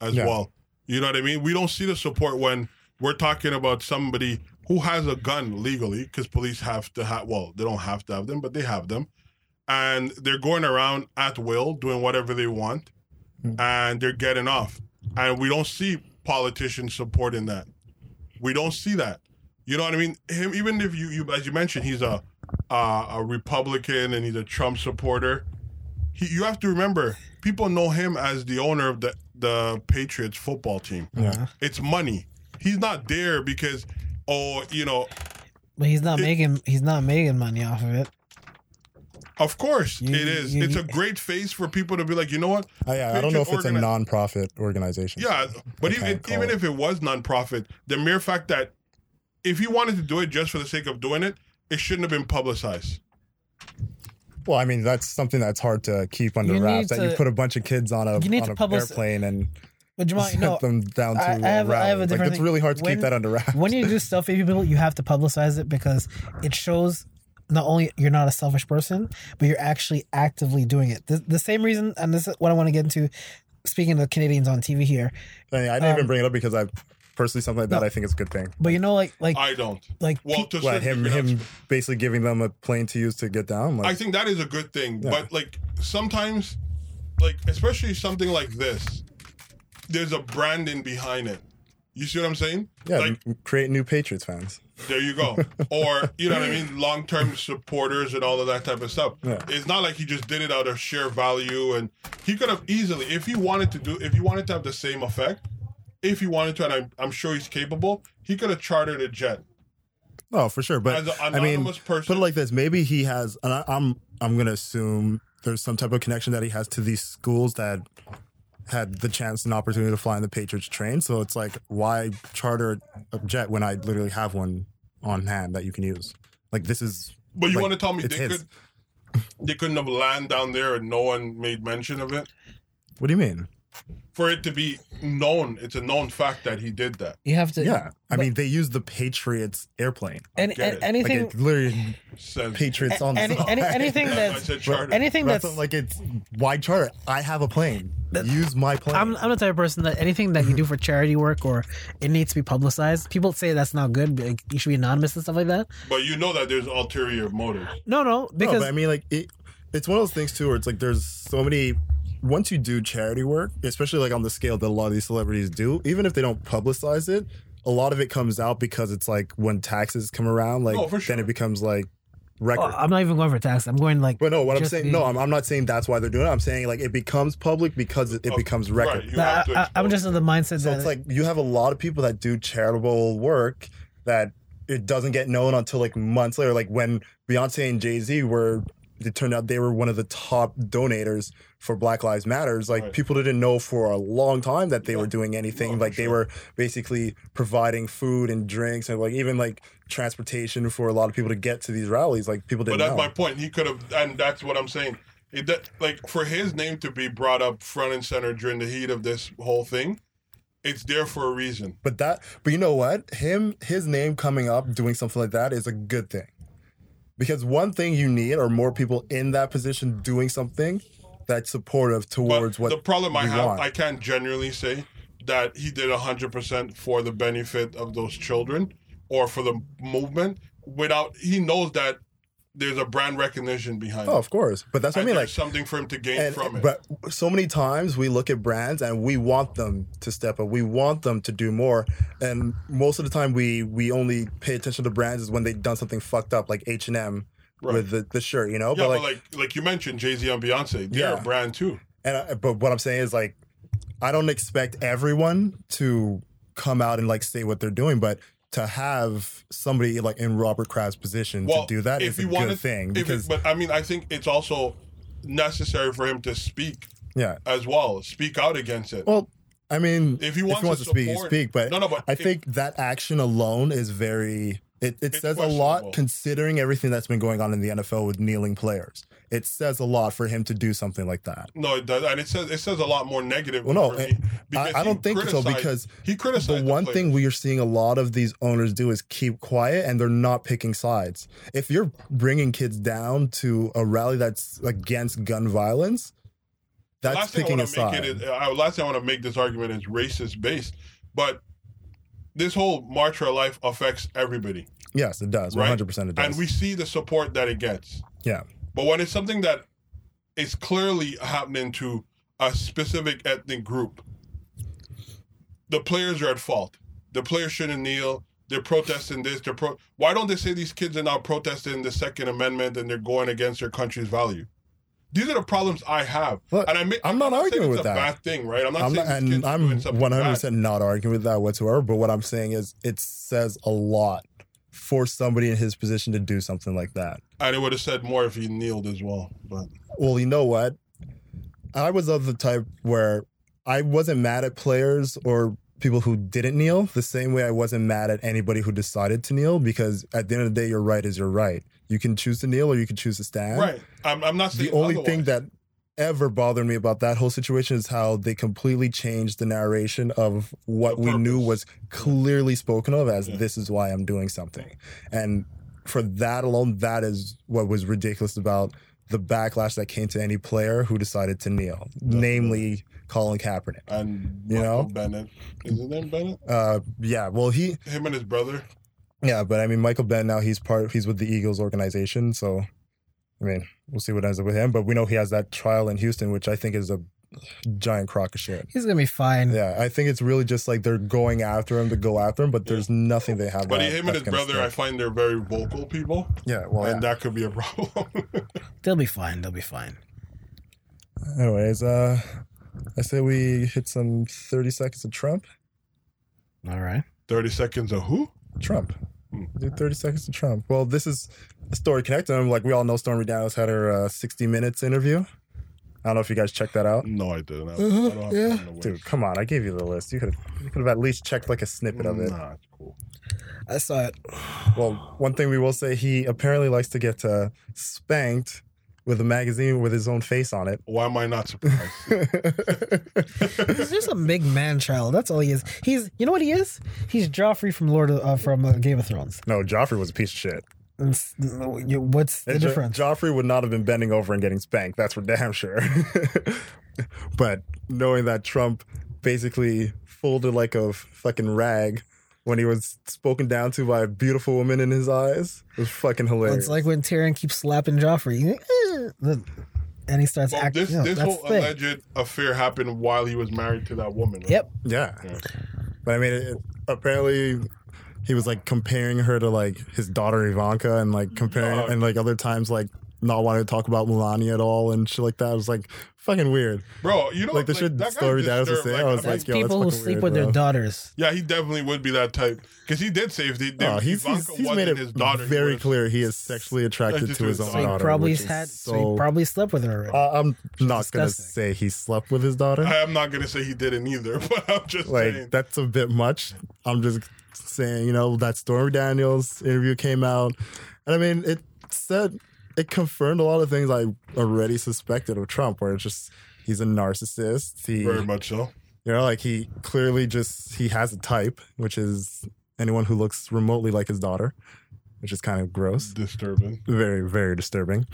As well. You know what I mean? We don't see the support when we're talking about somebody who has a gun legally, because police have to have, well, they don't have to have them, but they have them. And they're going around at will, doing whatever they want, and they're getting off. And we don't see politicians supporting that. We don't see that. You know what I mean? Him, even if you as you mentioned, he's a Republican and he's a Trump supporter. You have to remember, people know him as the owner of the Patriots football team. Yeah. It's money. He's not there because, but he's not making money off of it. Of course, it is. It's a great face for people to be like, you know what? I don't know if it's a non-profit organization. Yeah, but even if it was non-profit, the mere fact that if he wanted to do it just for the sake of doing it, it shouldn't have been publicized. Well, I mean, that's something that's hard to keep under wraps. That you put a bunch of kids on an airplane and set them down to a rally. Like, it's really hard to keep that under wraps. When you do stuff for people, you have to publicize it, because it shows not only you're not a selfish person, but you're actually actively doing it. The same reason, and this is what I want to get into, speaking to Canadians on TV here. I didn't even bring it up because I... Personally, something like that, I think it's a good thing. But like I don't like. Well, him basically giving them a plane to use to get down. Like, I think that is a good thing. Yeah. But sometimes, especially something like this, there's a branding behind it. You see what I'm saying? Yeah. Create new Patriots fans. There you go. Or, you know what I mean, long-term supporters and all of that type of stuff. Yeah. It's not like he just did it out of sheer value, and he could have easily, if he wanted to have the same effect. If he wanted to, and I'm sure he's capable, he could have chartered a jet. Oh, for sure. But as an anonymous person, put it like this: maybe he has. And I'm going to assume there's some type of connection that he has to these schools that had the chance and opportunity to fly in the Patriots train. So it's like, why charter a jet when I literally have one on hand that you can use? Like, this is... But you like, want to tell me they couldn't have landed down there and no one made mention of it? What do you mean? For it to be known, it's a known fact that he did that. You have to... Yeah. I mean, they used the Patriots airplane. Anything... Like, it literally says Patriots on the side. Anything that's... Anything that's... Like, it's... Why charter? I have a plane. Use my plane. I'm the type of person that anything that you do for charity work or it needs to be publicized, people say that's not good. Like, you should be anonymous and stuff like that. But you know that there's ulterior motives. No, because... No, but I mean, like, it's one of those things, too, where it's like there's so many... Once you do charity work, especially like on the scale that a lot of these celebrities do, even if they don't publicize it, a lot of it comes out because it's like when taxes come around, like then it becomes like record. Oh, I'm not even going for taxes. I'm going like. But no, what I'm saying, I'm not saying that's why they're doing it. I'm saying like it becomes public because it becomes record. Right, I'm just of the mindset that it's like you have a lot of people that do charitable work that it doesn't get known until like months later. Like when Beyonce and Jay Z were. It turned out they were one of the top donators for Black Lives Matters. Like, right. People didn't know for a long time that they were doing anything. They were basically providing food and drinks and, like, even, like, transportation for a lot of people to get to these rallies. Like, people didn't know. But that's my point. He could have, and that's what I'm saying. For his name to be brought up front and center during the heat of this whole thing, it's there for a reason. But you know what? His name coming up, doing something like that is a good thing. Because one thing you need are more people in that position doing something that's supportive towards what you want. The problem I have, I can't generally say that he did 100% for the benefit of those children or for the movement. He knows that there's a brand recognition behind it. Oh, of course. But that's what I mean. Like something for him to gain from it. But so many times we look at brands and we want them to step up. We want them to do more. And most of the time we only pay attention to brands is when they've done something fucked up, like H&M with the shirt, you know? Yeah, but like you mentioned, Jay-Z and Beyonce, they're a brand too. But what I'm saying is like, I don't expect everyone to come out and like say what they're doing, but... To have somebody like in Robert Kraft's position to do that is a good thing. But I mean, I think it's also necessary for him to speak as well. Speak out against it. Well, I mean, if he wants to speak. But I think that action alone is very... It says a lot considering everything that's been going on in the NFL with kneeling players. It says a lot for him to do something like that. No, it does. And it says a lot more negative. Well, no, I don't think so because he criticized the one thing we are seeing a lot of these owners do is keep quiet and they're not picking sides. If you're bringing kids down to a rally that's against gun violence, that's picking a side. Last thing I want to make this argument is racist based, but this whole March for Our Life affects everybody. Yes, it does. 100% it does. And we see the support that it gets. Yeah. But when it's something that is clearly happening to a specific ethnic group, the players are at fault. The players shouldn't kneel. They're protesting this. Why don't they say these kids are now protesting the Second Amendment and they're going against their country's value? These are the problems I have. Look, and I'm not arguing with that. It's a bad thing, right? I'm doing 100% not arguing with that whatsoever. But what I'm saying is it says a lot for somebody in his position to do something like that. And it would have said more if he kneeled as well. But well, you know what? I was of the type where I wasn't mad at players or people who didn't kneel the same way I wasn't mad at anybody who decided to kneel because at the end of the day, your right is your right. You can choose to kneel or you can choose to stand. Right. I'm not saying the only otherwise. Thing that ever bothered me about that whole situation is how they completely changed the narration of what we knew was clearly spoken of as this is why I'm doing something. And for that alone, that is what was ridiculous about the backlash that came to any player who decided to kneel, namely Colin Kaepernick. And Michael Bennett. Is his name Bennett? Yeah. Well, him and his brother. Yeah, but I mean, Michael Bennett now he's with the Eagles organization, so I mean, we'll see what ends up with him. But we know he has that trial in Houston, which I think is a giant crock of shit. He's gonna be fine. Yeah, I think it's really just like they're going after him to go after him, but there's nothing they have. But him and his brother, I find they're very vocal people. Yeah, well, and that could be a problem. They'll be fine. They'll be fine. Anyways, I say we hit some 30 seconds of Trump. All right. 30 seconds of who? Trump. Do 30 seconds to Trump. Well, this is a story connected. Like we all know Stormy Daniels had her 60 Minutes interview. I don't know if you guys checked that out. No, I didn't. I don't have Dude, come on. I gave you the list. You could have at least checked like a snippet of it. Nah, it's cool. I saw it. Well, one thing we will say, he apparently likes to get spanked with a magazine with his own face on it. Why am I not surprised? He's just a big man child. That's all he is. You know what he is? He's Joffrey from Game of Thrones. No, Joffrey was a piece of shit. What's the difference? Joffrey would not have been bending over and getting spanked. That's for damn sure. But knowing that Trump basically folded like a fucking rag when he was spoken down to by a beautiful woman in his eyes was fucking hilarious. It's like when Tyrion keeps slapping Joffrey. And he starts acting. This whole alleged affair happened while he was married to that woman. Right? Yep. Yeah. But I mean, apparently... He was like comparing her to like his daughter Ivanka and like comparing and like other times like not wanting to talk about Melania at all and shit like that. It was like fucking weird. Bro, you know like the shit story dad was saying. I was like, yo, people who sleep with their daughters. Yeah, he definitely would be that type. Because he did say if they did. He's made it his daughter, very clear he is sexually attracted to his own daughter. So he probably slept with her already. I'm not going to say he slept with his daughter. I'm not going to say he didn't either, but I'm just saying. Like, that's a bit much. I'm just saying, you know, that Stormy Daniels interview came out. And I mean, it confirmed a lot of things I already suspected of Trump, where it's just, he's a narcissist. Very much so. You know, like he clearly he has a type, which is anyone who looks remotely like his daughter, which is kind of gross. Disturbing. Very, very disturbing.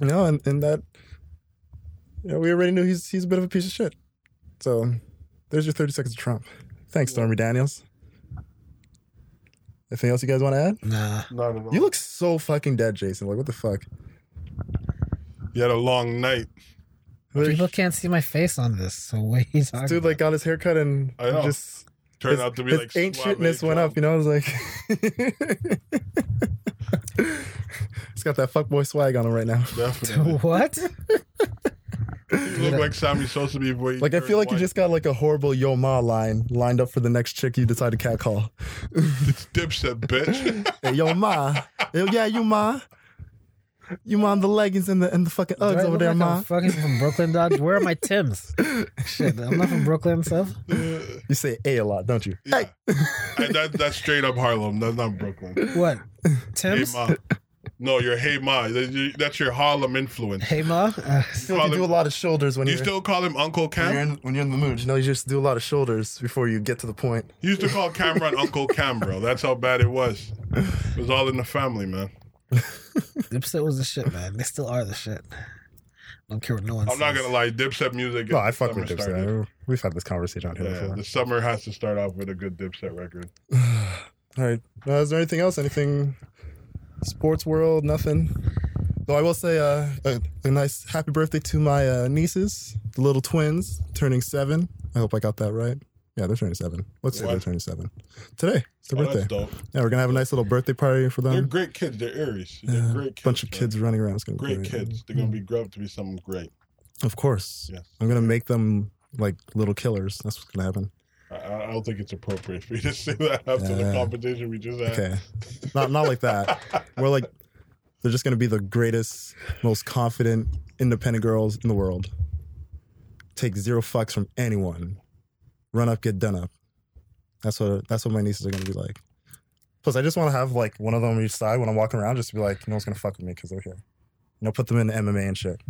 You know, and that, you know, we already knew he's a bit of a piece of shit. So there's your 30 seconds of Trump. Thanks, Stormy Daniels. Anything else you guys want to add? Nah. Not at all. You look so fucking dead, Jason. Like, what the fuck? You had a long night. People can't see my face on this, so what are you talking about? Dude, got his haircut and just... Turned out to be like... His ancientness went up, you know? I was like... He's got that fuckboy swag on him right now. Definitely. What? You look like Sammy Sosa before you... Like, I feel like you just got, like, a horrible Yo Ma line lined up for the next chick you decide to catcall. It's Dipset, bitch. Hey, Yo Ma. Yeah, you Ma. You Ma in the leggings and the fucking Uggs over there, like Ma. I'm fucking from Brooklyn, Dodge. Where are my Tims? Shit, I'm not from Brooklyn, Seth. You say A a lot, don't you? Yeah. Hey. That's straight up Harlem. That's not Brooklyn. What? Tims? Hey, Ma. No, you're Hey Ma. That's your Harlem influence. Hey Ma? You do a lot of shoulders when you... You still call him Uncle Cam? When you're in the mood. No, you just do a lot of shoulders before you get to the point. You used to call Cameron Uncle Cam, bro. That's how bad it was. It was all in the family, man. Dipset was the shit, man. They still are the shit. I don't care what no one says. I'm not going to lie. Dipset music... No, I fuck with Dipset. We've had this conversation out here before. The summer has to start off with a good Dipset record. All right. Is there anything else? Anything... Sports world, nothing. Though I will say a nice happy birthday to my nieces, the little twins, turning 7. I hope I got that right. Yeah, they're turning 7. Let's say they're turning 7. Today. It's their birthday. That's dope. Yeah, we're going to have a nice little birthday party for them. They're great kids. They're Aries. They're great kids. Bunch of kids running around. It's gonna be great kids. They're going to be grown up to be something great. Of course. Yes. I'm going to make them like little killers. That's what's going to happen. I don't think it's appropriate for you to say that after the competition we just had. Okay. Not like that. We're like, they're just going to be the greatest, most confident, independent girls in the world. Take zero fucks from anyone. Run up, get done up. That's what my nieces are going to be like. Plus, I just want to have like one of them on each side when I'm walking around, just to be like, no one's going to fuck with me because they're here. You know, put them in MMA and shit.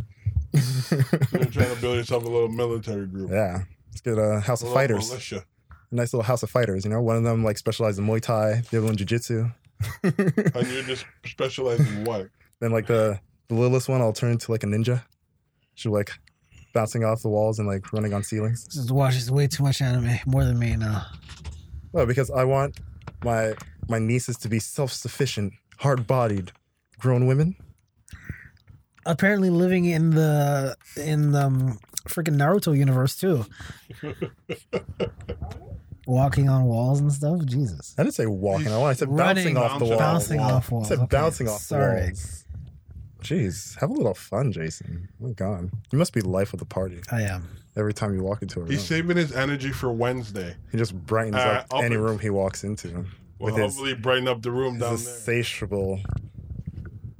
You're trying to build yourself a little military group. Yeah. Let's get a House of Fighters. Militia. A nice little House of Fighters, you know? One of them, like, specializes in Muay Thai. The other one, Jiu-Jitsu. And you're just specializing in what? Then, like, the littlest one, I'll turn into, like, a ninja. She'll, like, bouncing off the walls and, like, running on ceilings. Just watches way too much anime. More than me now. Well, because I want my nieces to be self-sufficient, hard-bodied, grown women. Apparently living in the... freaking Naruto universe too. Walking on walls and stuff. Jesus. I didn't say walking on walls. I said bouncing off the walls. I said bouncing off the walls. Jeez. Have a little fun, Jason. Oh my God. You must be life of the party. I am. Every time you walk into a room. He's saving his energy for Wednesday. He just brightens up any room he walks into. Well, hopefully brighten up the room down there. Insatiable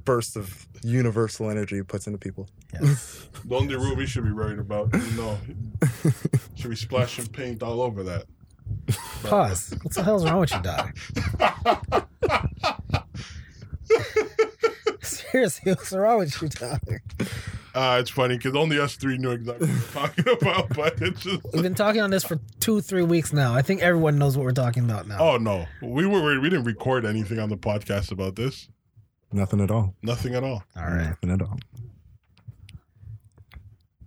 burst of universal energy he puts into people. Yes. The only rule we should be worried about, you know, should be splashing paint all over that. Pause. What the hell's wrong with you, Doc? Seriously, what's wrong with you, Doc? It's funny because only us three knew exactly what we were talking about, but it's just... We've been talking on this for 2-3 weeks now. I think everyone knows what we're talking about now. Oh, no. We didn't record anything on the podcast about this. Nothing at all. Nothing at all. All right. Nothing at all.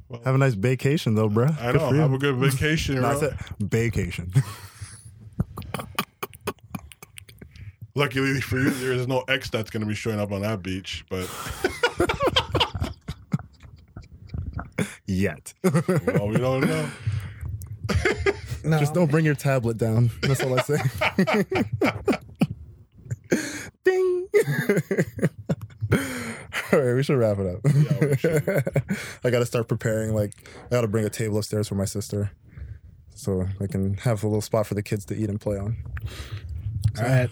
Well, have a nice vacation, though, bro. I know. Have a good vacation. No, I said vacation. Luckily for you, there is no X that's going to be showing up on that beach, but... Yet. Well, we don't know. No. Just don't bring your tablet down. That's all I say. Ding. All right, we should wrap it up. Yeah, we should. I got to start preparing. Like, I got to bring a table upstairs for my sister so I can have a little spot for the kids to eat and play on. So, all right.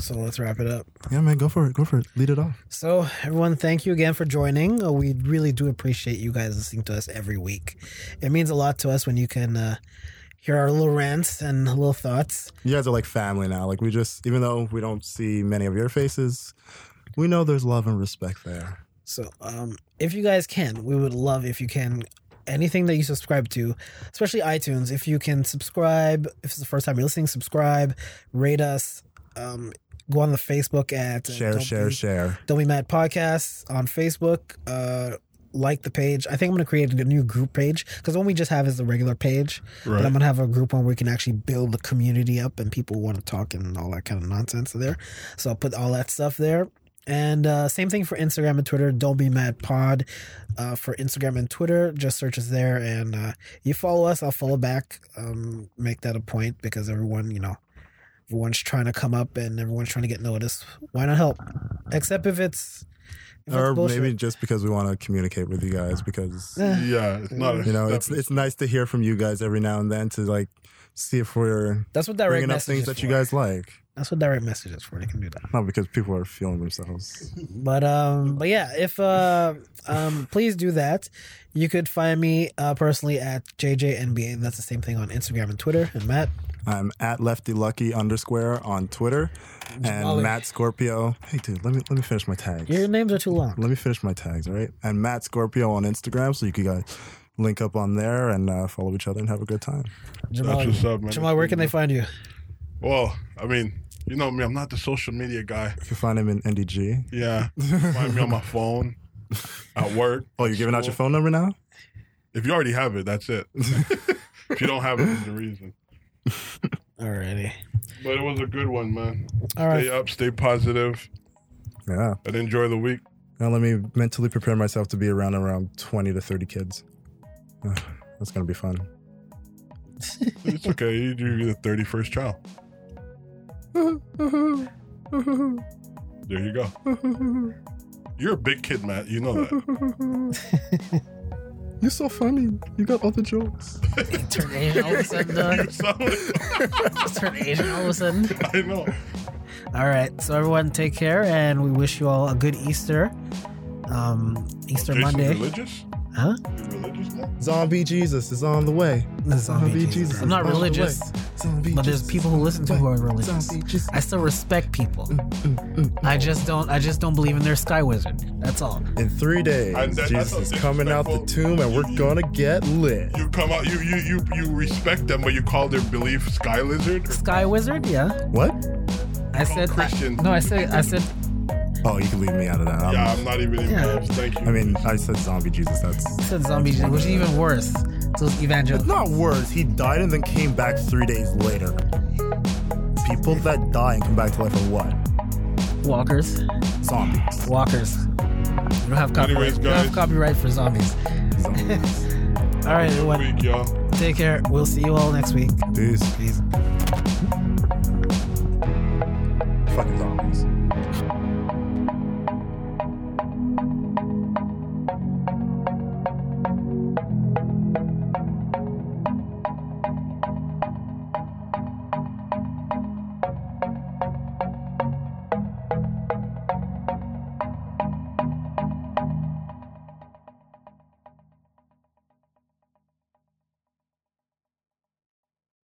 So let's wrap it up. Yeah, man, go for it. Go for it. Lead it off. So everyone, thank you again for joining. We really do appreciate you guys listening to us every week. It means a lot to us when you can hear our little rants and little thoughts. You guys are like family now. Like we just, even though we don't see many of your faces, we know there's love and respect there. So if you guys can, we would love if you can. Anything that you subscribe to, especially iTunes, if you can subscribe, if it's the first time you're listening, subscribe, rate us. Go on the Facebook at share. Don't Be Mad Podcast on Facebook. Like the page. I think I'm going to create a new group page because the one we just have is the regular page. Right. But I'm going to have a group one where we can actually build the community up and people want to talk and all that kind of nonsense there. So I'll put all that stuff there. And same thing for Instagram and Twitter. Don't Be Mad Pod for Instagram and Twitter. Just search us there and you follow us. I'll follow back. Make that a point because everyone, you know, everyone's trying to come up and everyone's trying to get noticed. Why not help? Except if it's bullshit. Maybe just because we want to communicate with you guys because it's not. You know, it's nice to hear from you guys every now and then to like see if we're bringing up things that you guys like. That's what direct message is for. They can do that. No, because people are feeling themselves. But yeah, if please do that. You could find me personally at JJNBA, and that's the same thing on Instagram and Twitter. And Matt. I'm at LeftyLucky_ on Twitter, and Matt Scorpio. Hey, dude, let me finish my tags. Your names are too long. Let me finish my tags, all right? And Matt Scorpio on Instagram, so you can guys link up on there and follow each other and have a good time. Jamal, where can they find you? Well, I mean, you know me. I'm not the social media guy. You can find him in NDG. Yeah, find me on my phone at work. Oh, you're giving out your phone number now? If you already have it, that's it. If you don't have it, there's a reason. Alrighty. But it was a good one, man. All right. Stay up, stay positive. Yeah. And enjoy the week. Now let me mentally prepare myself to be around 20 to 30 kids. That's going to be fun. It's okay. You're the 31st child. There you go. You're a big kid, Matt. You know that. You're so funny. You got all the jokes. You turn Asian all of a sudden, dog. Turn Asian all of a sudden. I know. All right. So, everyone, take care, and we wish you all a good Easter. Easter Monday. Religious? Huh? You're religious now? Zombie Jesus is on the way. Zombie Jesus. I'm not religious, but there's people who listen to who are religious. I still respect people. I just don't believe in their sky wizard. That's all. In 3 days, Jesus is coming out the tomb, and we're gonna get lit. You come out. You respect them, but you call their belief sky lizard. Sky wizard? Yeah. What? I said Christian. No, I said. Oh, you can leave me out of that. I'm not even involved. Yeah. Thank you. I mean, I said zombie Jesus. You said zombie Jesus, which is even worse. So it's evangelical. It's not worse. He died and then came back 3 days later. People that die and come back to life are what? Walkers. Zombies. Walkers. We don't have copyright. Anyways, guys, we don't have copyright for zombies. All right, everyone. Take care. We'll see you all next week. Peace.